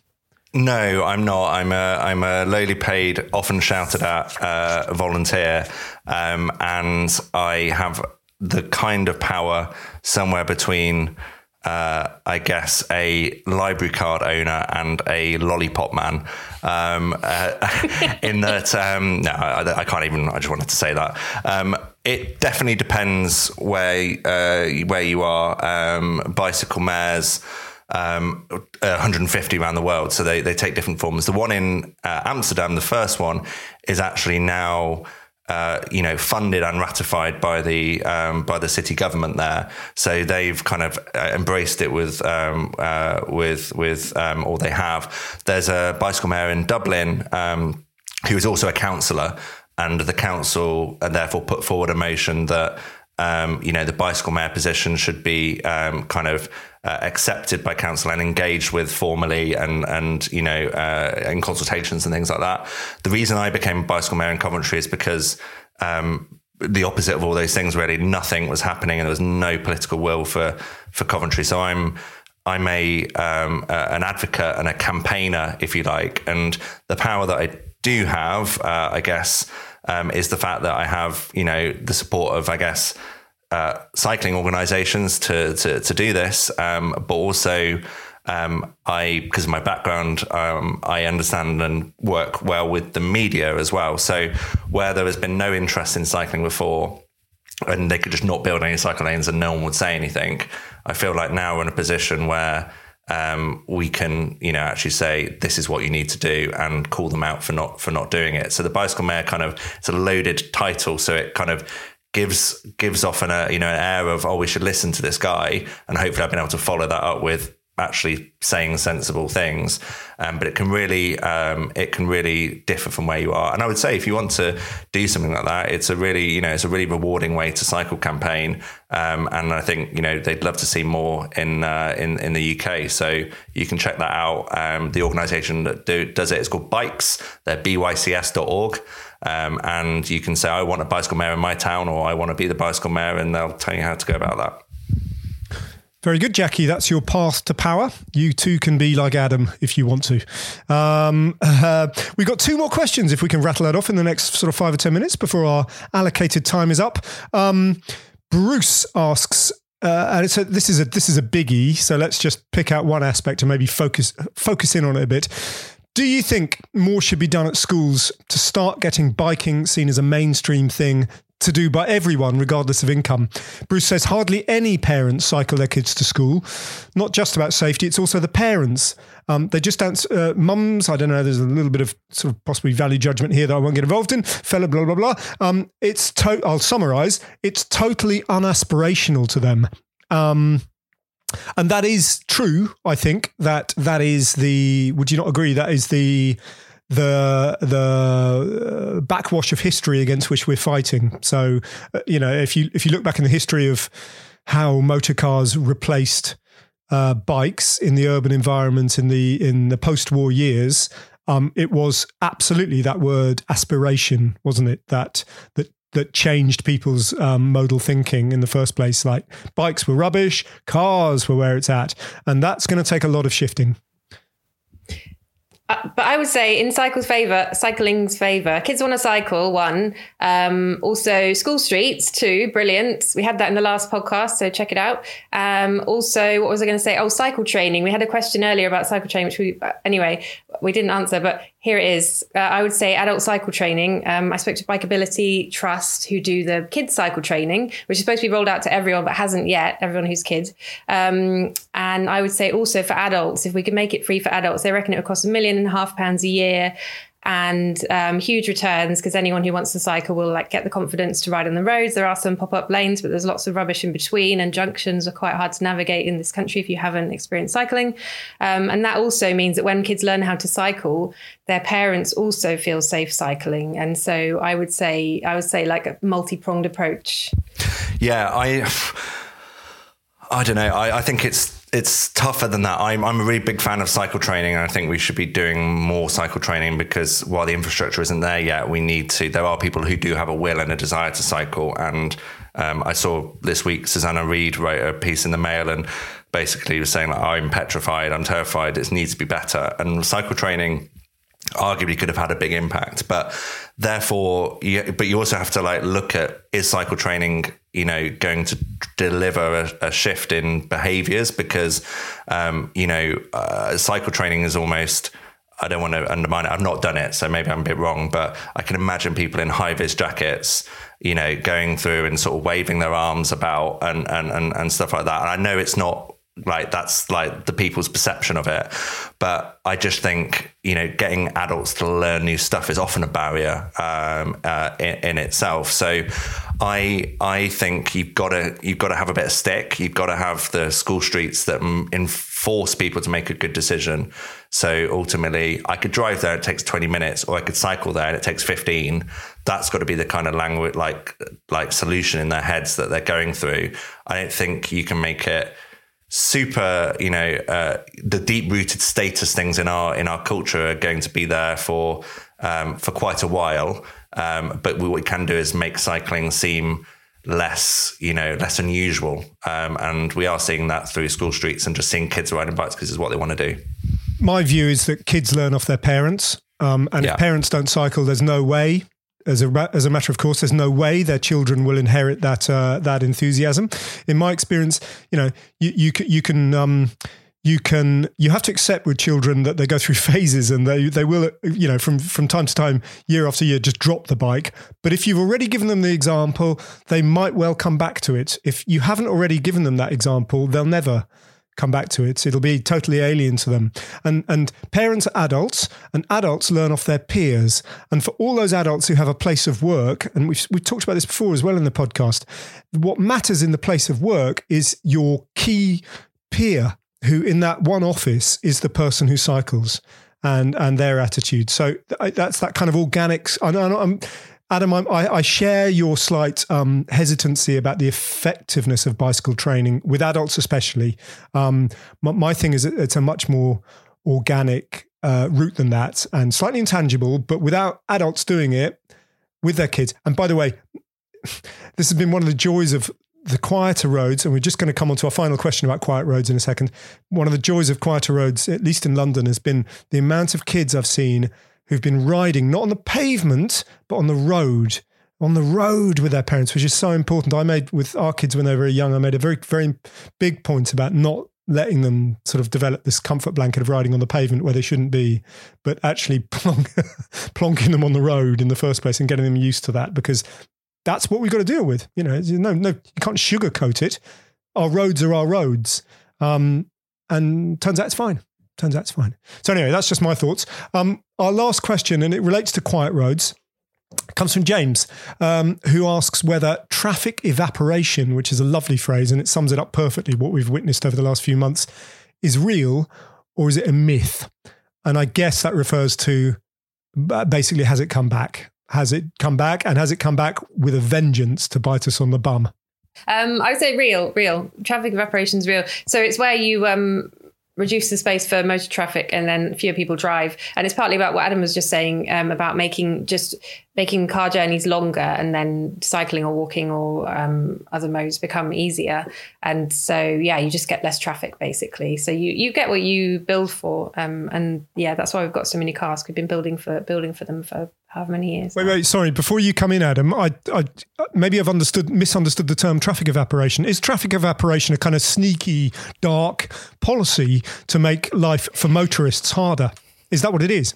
No, I'm not. I'm a I'm a lowly paid, often shouted at uh, volunteer, um, and I have the kind of power somewhere between. Uh, I guess a library card owner and a lollipop man. Um, uh, in that, um, no, I, I can't even. I just wanted to say that um, it definitely depends where uh, where you are. Um, bicycle mayors, um, one hundred fifty around the world, so they they take different forms. The one in uh, Amsterdam, the first one, is actually now. Uh, you know, funded and ratified by the um, by the city government there, so they've kind of embraced it with um, uh, with with um, all they have. There's a bicycle mayor in Dublin um, who is also a councillor, and the council and therefore put forward a motion that um, you know the bicycle mayor position should be um, kind of. Uh, accepted by council and engaged with formally and, and you know, uh, in consultations and things like that. The reason I became bicycle mayor in Coventry is because um, the opposite of all those things, really, nothing was happening and there was no political will for, for Coventry. So I'm I'm a, um, uh, an advocate and a campaigner, if you like. And the power that I do have, uh, I guess, um, is the fact that I have, you know, the support of, I guess, Uh, cycling organisations to, to to do this, um, but also um, I, because of my background, um, I understand and work well with the media as well. So where there has been no interest in cycling before, and they could just not build any cycle lanes and no one would say anything, I feel like now we're in a position where um, we can, you know, actually say this is what you need to do and call them out for not for not doing it. So the bicycle mayor kind of, it's a loaded title, so it kind of gives gives off an uh, you know an air of, oh, we should listen to this guy, and hopefully I've been able to follow that up with actually saying sensible things, um, but it can really um, it can really differ from where you are. And I would say if you want to do something like that, it's a really you know it's a really rewarding way to cycle campaign, um, and I think you know they'd love to see more in uh, in in the U K. So you can check that out. Um, the organisation that do, does it is called Bikes. They're b y c s dot org. Um, and you can say, I want a bicycle mayor in my town, or I want to be the bicycle mayor, and they'll tell you how to go about that. Very good, Jackie. That's your path to power. You too can be like Adam if you want to. Um, uh, we've got two more questions if we can rattle that off in the next sort of five or ten minutes before our allocated time is up. Um, Bruce asks, Uh, and so this is a this is a biggie. So let's just pick out one aspect and maybe focus focus in on it a bit. Do you think more should be done at schools to start getting biking seen as a mainstream thing to do by everyone, regardless of income? Bruce says hardly any parents cycle their kids to school. Not just about safety, it's also the parents. Um, they just don't, uh, mums, I don't know, there's a little bit of sort of possibly value judgment here that I won't get involved in, fella blah, blah, blah. Um, it's, to- I'll summarise, it's totally unaspirational to them. Um And that is true, I think, that that is the, would you not agree, that is the the the backwash of history against which we're fighting. So, uh, you know, if you if you look back in the history of how motor cars replaced uh, bikes in the urban environment in the in the post-war years, um, it was absolutely that word aspiration, wasn't it? That that that changed people's um, modal thinking in the first place. Like, bikes were rubbish, cars were where it's at, and that's going to take a lot of shifting. Uh, but I would say in cycle's favour, cycling's favour, kids want to cycle, one. Um, also school streets, two, brilliant. We had that in the last podcast, so check it out. Um, also, what was I going to say? Oh, cycle training. We had a question earlier about cycle training, which we, anyway, we didn't answer, but here it is. Uh, I would say adult cycle training. Um, I spoke to Bikeability Trust, who do the kids cycle training, which is supposed to be rolled out to everyone, but hasn't yet, everyone who's kid. Um, and I would say also for adults, if we could make it free for adults, they reckon it would cost a million and a half pounds a year and um, huge returns, because anyone who wants to cycle will like get the confidence to ride on the roads. There are some pop-up lanes, but there's lots of rubbish in between, and junctions are quite hard to navigate in this country if you haven't experienced cycling. Um, and that also means that when kids learn how to cycle, their parents also feel safe cycling. And so I would say, I would say like a multi-pronged approach. Yeah, I, I don't know. I, I think it's, It's tougher than that. I'm I'm a really big fan of cycle training, and I think we should be doing more cycle training, because while the infrastructure isn't there yet, we need to. There are people who do have a will and a desire to cycle. And um, I saw this week Susanna Reid wrote a piece in the Mail and basically was saying, like, I'm petrified, I'm terrified, it needs to be better. And cycle training arguably could have had a big impact. But therefore, you, but you also have to like look at, is cycle training, you know, going to deliver a, a shift in behaviors? Because, um, you know, uh, cycle training is almost, I don't want to undermine it. I've not done it, so maybe I'm a bit wrong, but I can imagine people in high-vis jackets, you know, going through and sort of waving their arms about and, and, and, and stuff like that. And I know it's not, like that's like the people's perception of it, but I just think, you know, getting adults to learn new stuff is often a barrier um, uh, in, in itself. So I I think you've got to you've got to have a bit of stick. You've got to have the school streets that enforce people to make a good decision. So ultimately, I could drive there, it takes twenty minutes, or I could cycle there and it takes fifteen. That's got to be the kind of language like like solution in their heads that they're going through. I don't think you can make it super, you know, uh, the deep-rooted status things in our in our culture are going to be there for um, for quite a while. Um, but what we can do is make cycling seem less, you know, less unusual. Um, and we are seeing that through school streets and just seeing kids riding bikes because it's what they want to do. My view is that kids learn off their parents, um, and yeah. if parents don't cycle, there's no way. As a as a matter of course, there's no way their children will inherit that uh, that enthusiasm. In my experience, you know, you you can you can um, you can you have to accept with children that they go through phases, and they they will, you know, from from time to time, year after year, just drop the bike. But if you've already given them the example, they might well come back to it. If you haven't already given them that example, they'll never come back to it. It'll be totally alien to them. And and parents are adults, and adults learn off their peers. And for all those adults who have a place of work, and we've, we've talked about this before as well in the podcast, what matters in the place of work is your key peer, who in that one office is the person who cycles, and, and their attitude. So that's that kind of organic... I'm, I'm, Adam, I'm, I, I share your slight um, hesitancy about the effectiveness of bicycle training with adults, especially. Um, my, my thing is it's a much more organic uh, route than that, and slightly intangible, but without adults doing it with their kids. And by the way, this has been one of the joys of the quieter roads, and we're just going to come on to our final question about quiet roads in a second. One of the joys of quieter roads, at least in London, has been the amount of kids I've seen who've been riding, not on the pavement, but on the road, on the road with their parents, which is so important. I made with our kids when they were young, I made a very, very big point about not letting them sort of develop this comfort blanket of riding on the pavement where they shouldn't be, but actually plonk, plonking them on the road in the first place and getting them used to that, because that's what we've got to deal with. You know, no, no, you can't sugarcoat it. Our roads are our roads. Um, and turns out it's fine. Turns out it's fine. So anyway, that's just my thoughts. Um, our last question, and it relates to quiet roads, comes from James, um, who asks whether traffic evaporation, which is a lovely phrase, and it sums it up perfectly, what we've witnessed over the last few months, is real or is it a myth? And I guess that refers to basically, has it come back? Has it come back? And has it come back with a vengeance to bite us on the bum? Um, I would say real, real. Traffic evaporation is real. So it's where you um, reduce the space for motor traffic and then fewer people drive. And it's partly about what Adam was just saying um, about making just making car journeys longer, and then cycling or walking or um, other modes become easier. And so, yeah, you just get less traffic, basically. So you, you get what you build for. Um, and yeah, that's why we've got so many cars. We've been building for building for them for however many years. Wait, now. wait, sorry. Before you come in, Adam, I, I maybe I've understood, misunderstood the term traffic evaporation. Is traffic evaporation a kind of sneaky, dark policy to make life for motorists harder? Is that what it is?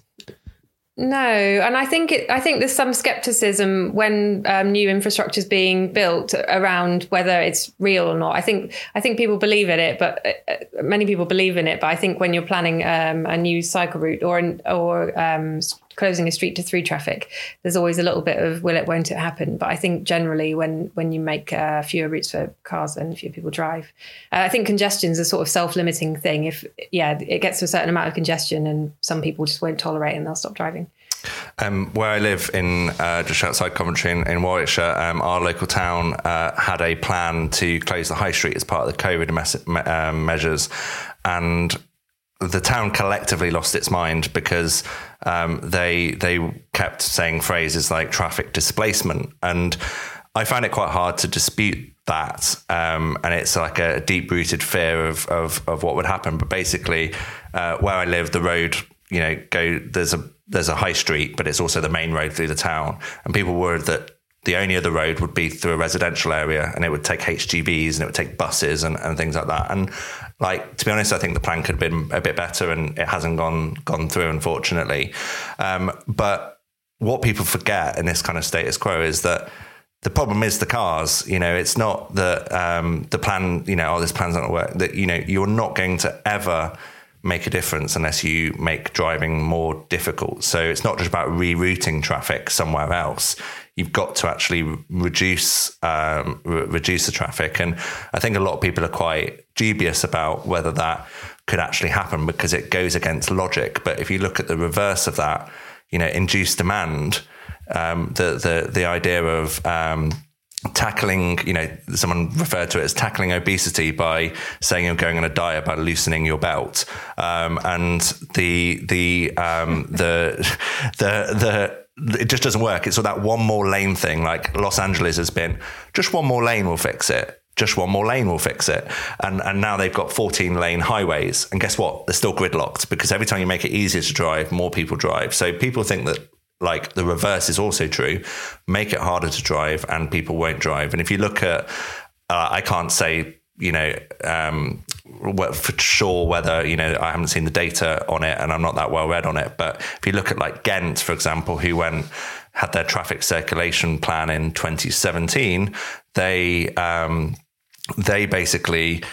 No, and I think it, I think there's some scepticism when um, new infrastructure is being built around whether it's real or not. I think I think people believe in it, but uh, many people believe in it. But I think when you're planning um, a new cycle route or an, or um, closing a street to through traffic, there's always a little bit of will it, won't it happen. But I think generally when when you make uh, fewer routes for cars and fewer people drive, uh, I think congestion is a sort of self-limiting thing. If yeah, it gets to a certain amount of congestion, and some people just won't tolerate and they'll stop driving. Um, where I live in uh, just outside Coventry in, in Warwickshire, um, our local town uh, had a plan to close the high street as part of the COVID mes- um, measures, and the town collectively lost its mind because um, they they kept saying phrases like traffic displacement, and I found it quite hard to dispute that, um, and it's like a deep-rooted fear of of, of what would happen. But basically, uh, where I live, the road, you know, go there's a there's a high street, but it's also the main road through the town. And people worried that the only other road would be through a residential area, and it would take H G Vs and it would take buses and, and things like that. And like, to be honest, I think the plan could have been a bit better, and it hasn't gone, gone through, unfortunately. Um, but what people forget in this kind of status quo is that the problem is the cars. You know, it's not that um, the plan, you know, oh, this plan's not going to work, that, you know, you're not going to ever make a difference unless you make driving more difficult. So it's not just about rerouting traffic somewhere else. You've got to actually reduce um, re- reduce the traffic. And I think a lot of people are quite dubious about whether that could actually happen because it goes against logic. But if you look at the reverse of that, you know, induced demand, um, the the the idea of um, tackling, you know, someone referred to it as tackling obesity by saying you're going on a diet by loosening your belt. Um, and the, the, um, the, the, the, it just doesn't work. It's all that one more lane thing. Like Los Angeles has been just one more lane will fix it. Just one more lane will fix it. And and now they've got fourteen lane highways. And guess what? They're still gridlocked because every time you make it easier to drive, more people drive. So people think that, like, the reverse is also true. Make it harder to drive and people won't drive. And if you look at, uh, I can't say, you know, um, for sure whether, you know, I haven't seen the data on it and I'm not that well read on it. But if you look at like Ghent, for example, who went, had their traffic circulation plan in twenty seventeen, they, um, they basically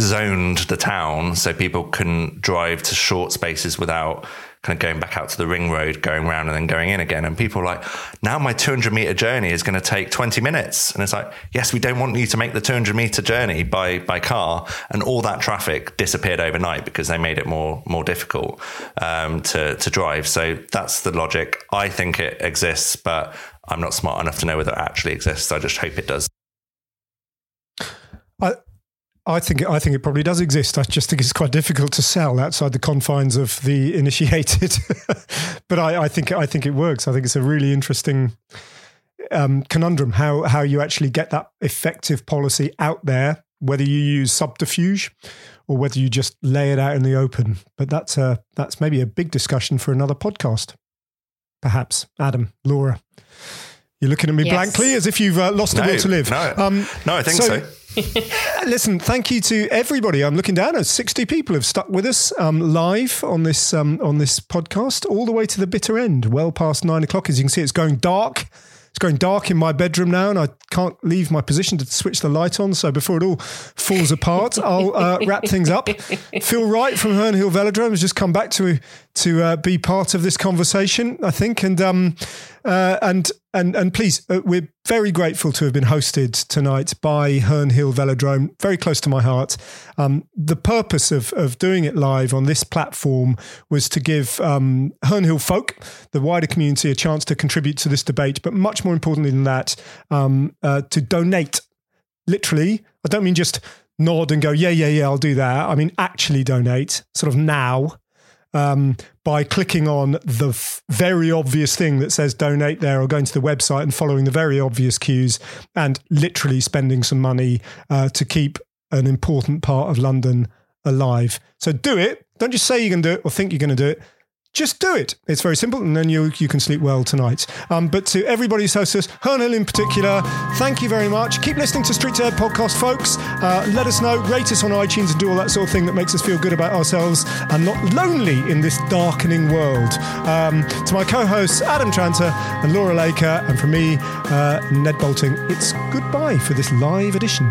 zoned the town so people couldn't drive to short spaces without kind of going back out to the ring road, going round and then going in again. And people are like, now my two hundred meter journey is going to take twenty minutes. And it's like, yes, we don't want you to make the two hundred meter journey by, by car. And all that traffic disappeared overnight because they made it more, more difficult, um, to, to drive. So that's the logic. I think it exists, but I'm not smart enough to know whether it actually exists. I just hope it does. I, I think I think it probably does exist. I just think it's quite difficult to sell outside the confines of the initiated. But I, I think I think it works. I think it's a really interesting um, conundrum how how you actually get that effective policy out there, whether you use subterfuge or whether you just lay it out in the open. But that's a that's maybe a big discussion for another podcast, perhaps. Adam, Laura, you're looking at me yes. blankly as if you've uh, lost no, the will to live. No, um, no I think so. so. Listen, thank you to everybody. I'm looking down at sixty people have stuck with us um, live on this um, on this podcast all the way to the bitter end, well past nine o'clock. As you can see, it's going dark. It's going dark in my bedroom now, and I can't leave my position to switch the light on. So before it all falls apart, I'll uh, wrap things up. Phil Wright from Herne Hill Velodrome has just come back to to uh, be part of this conversation, I think, and um, uh, and and and please, uh, we're very grateful to have been hosted tonight by Herne Hill Velodrome, very close to my heart. Um, the purpose of of doing it live on this platform was to give um, Herne Hill folk, the wider community, a chance to contribute to this debate, but much more importantly than that, um, uh, to donate literally, I don't mean just nod and go, yeah, yeah, yeah, I'll do that. I mean, actually donate sort of now um, by clicking on the f- very obvious thing that says donate there, or going to the website and following the very obvious cues and literally spending some money uh, to keep an important part of London alive. So do it. Don't just say you're going to do it or think you're going to do it. Just do it. It's very simple, and then you you can sleep well tonight. Um, but to everybody who's hosted us, Herne Hill in particular, thank you very much. Keep listening to Streets Ahead podcast, folks. Uh, let us know. Rate us on iTunes and do all that sort of thing that makes us feel good about ourselves and not lonely in this darkening world. Um, to my co-hosts, Adam Tranter and Laura Laker, and from me, uh, Ned Bolting, it's goodbye for this live edition.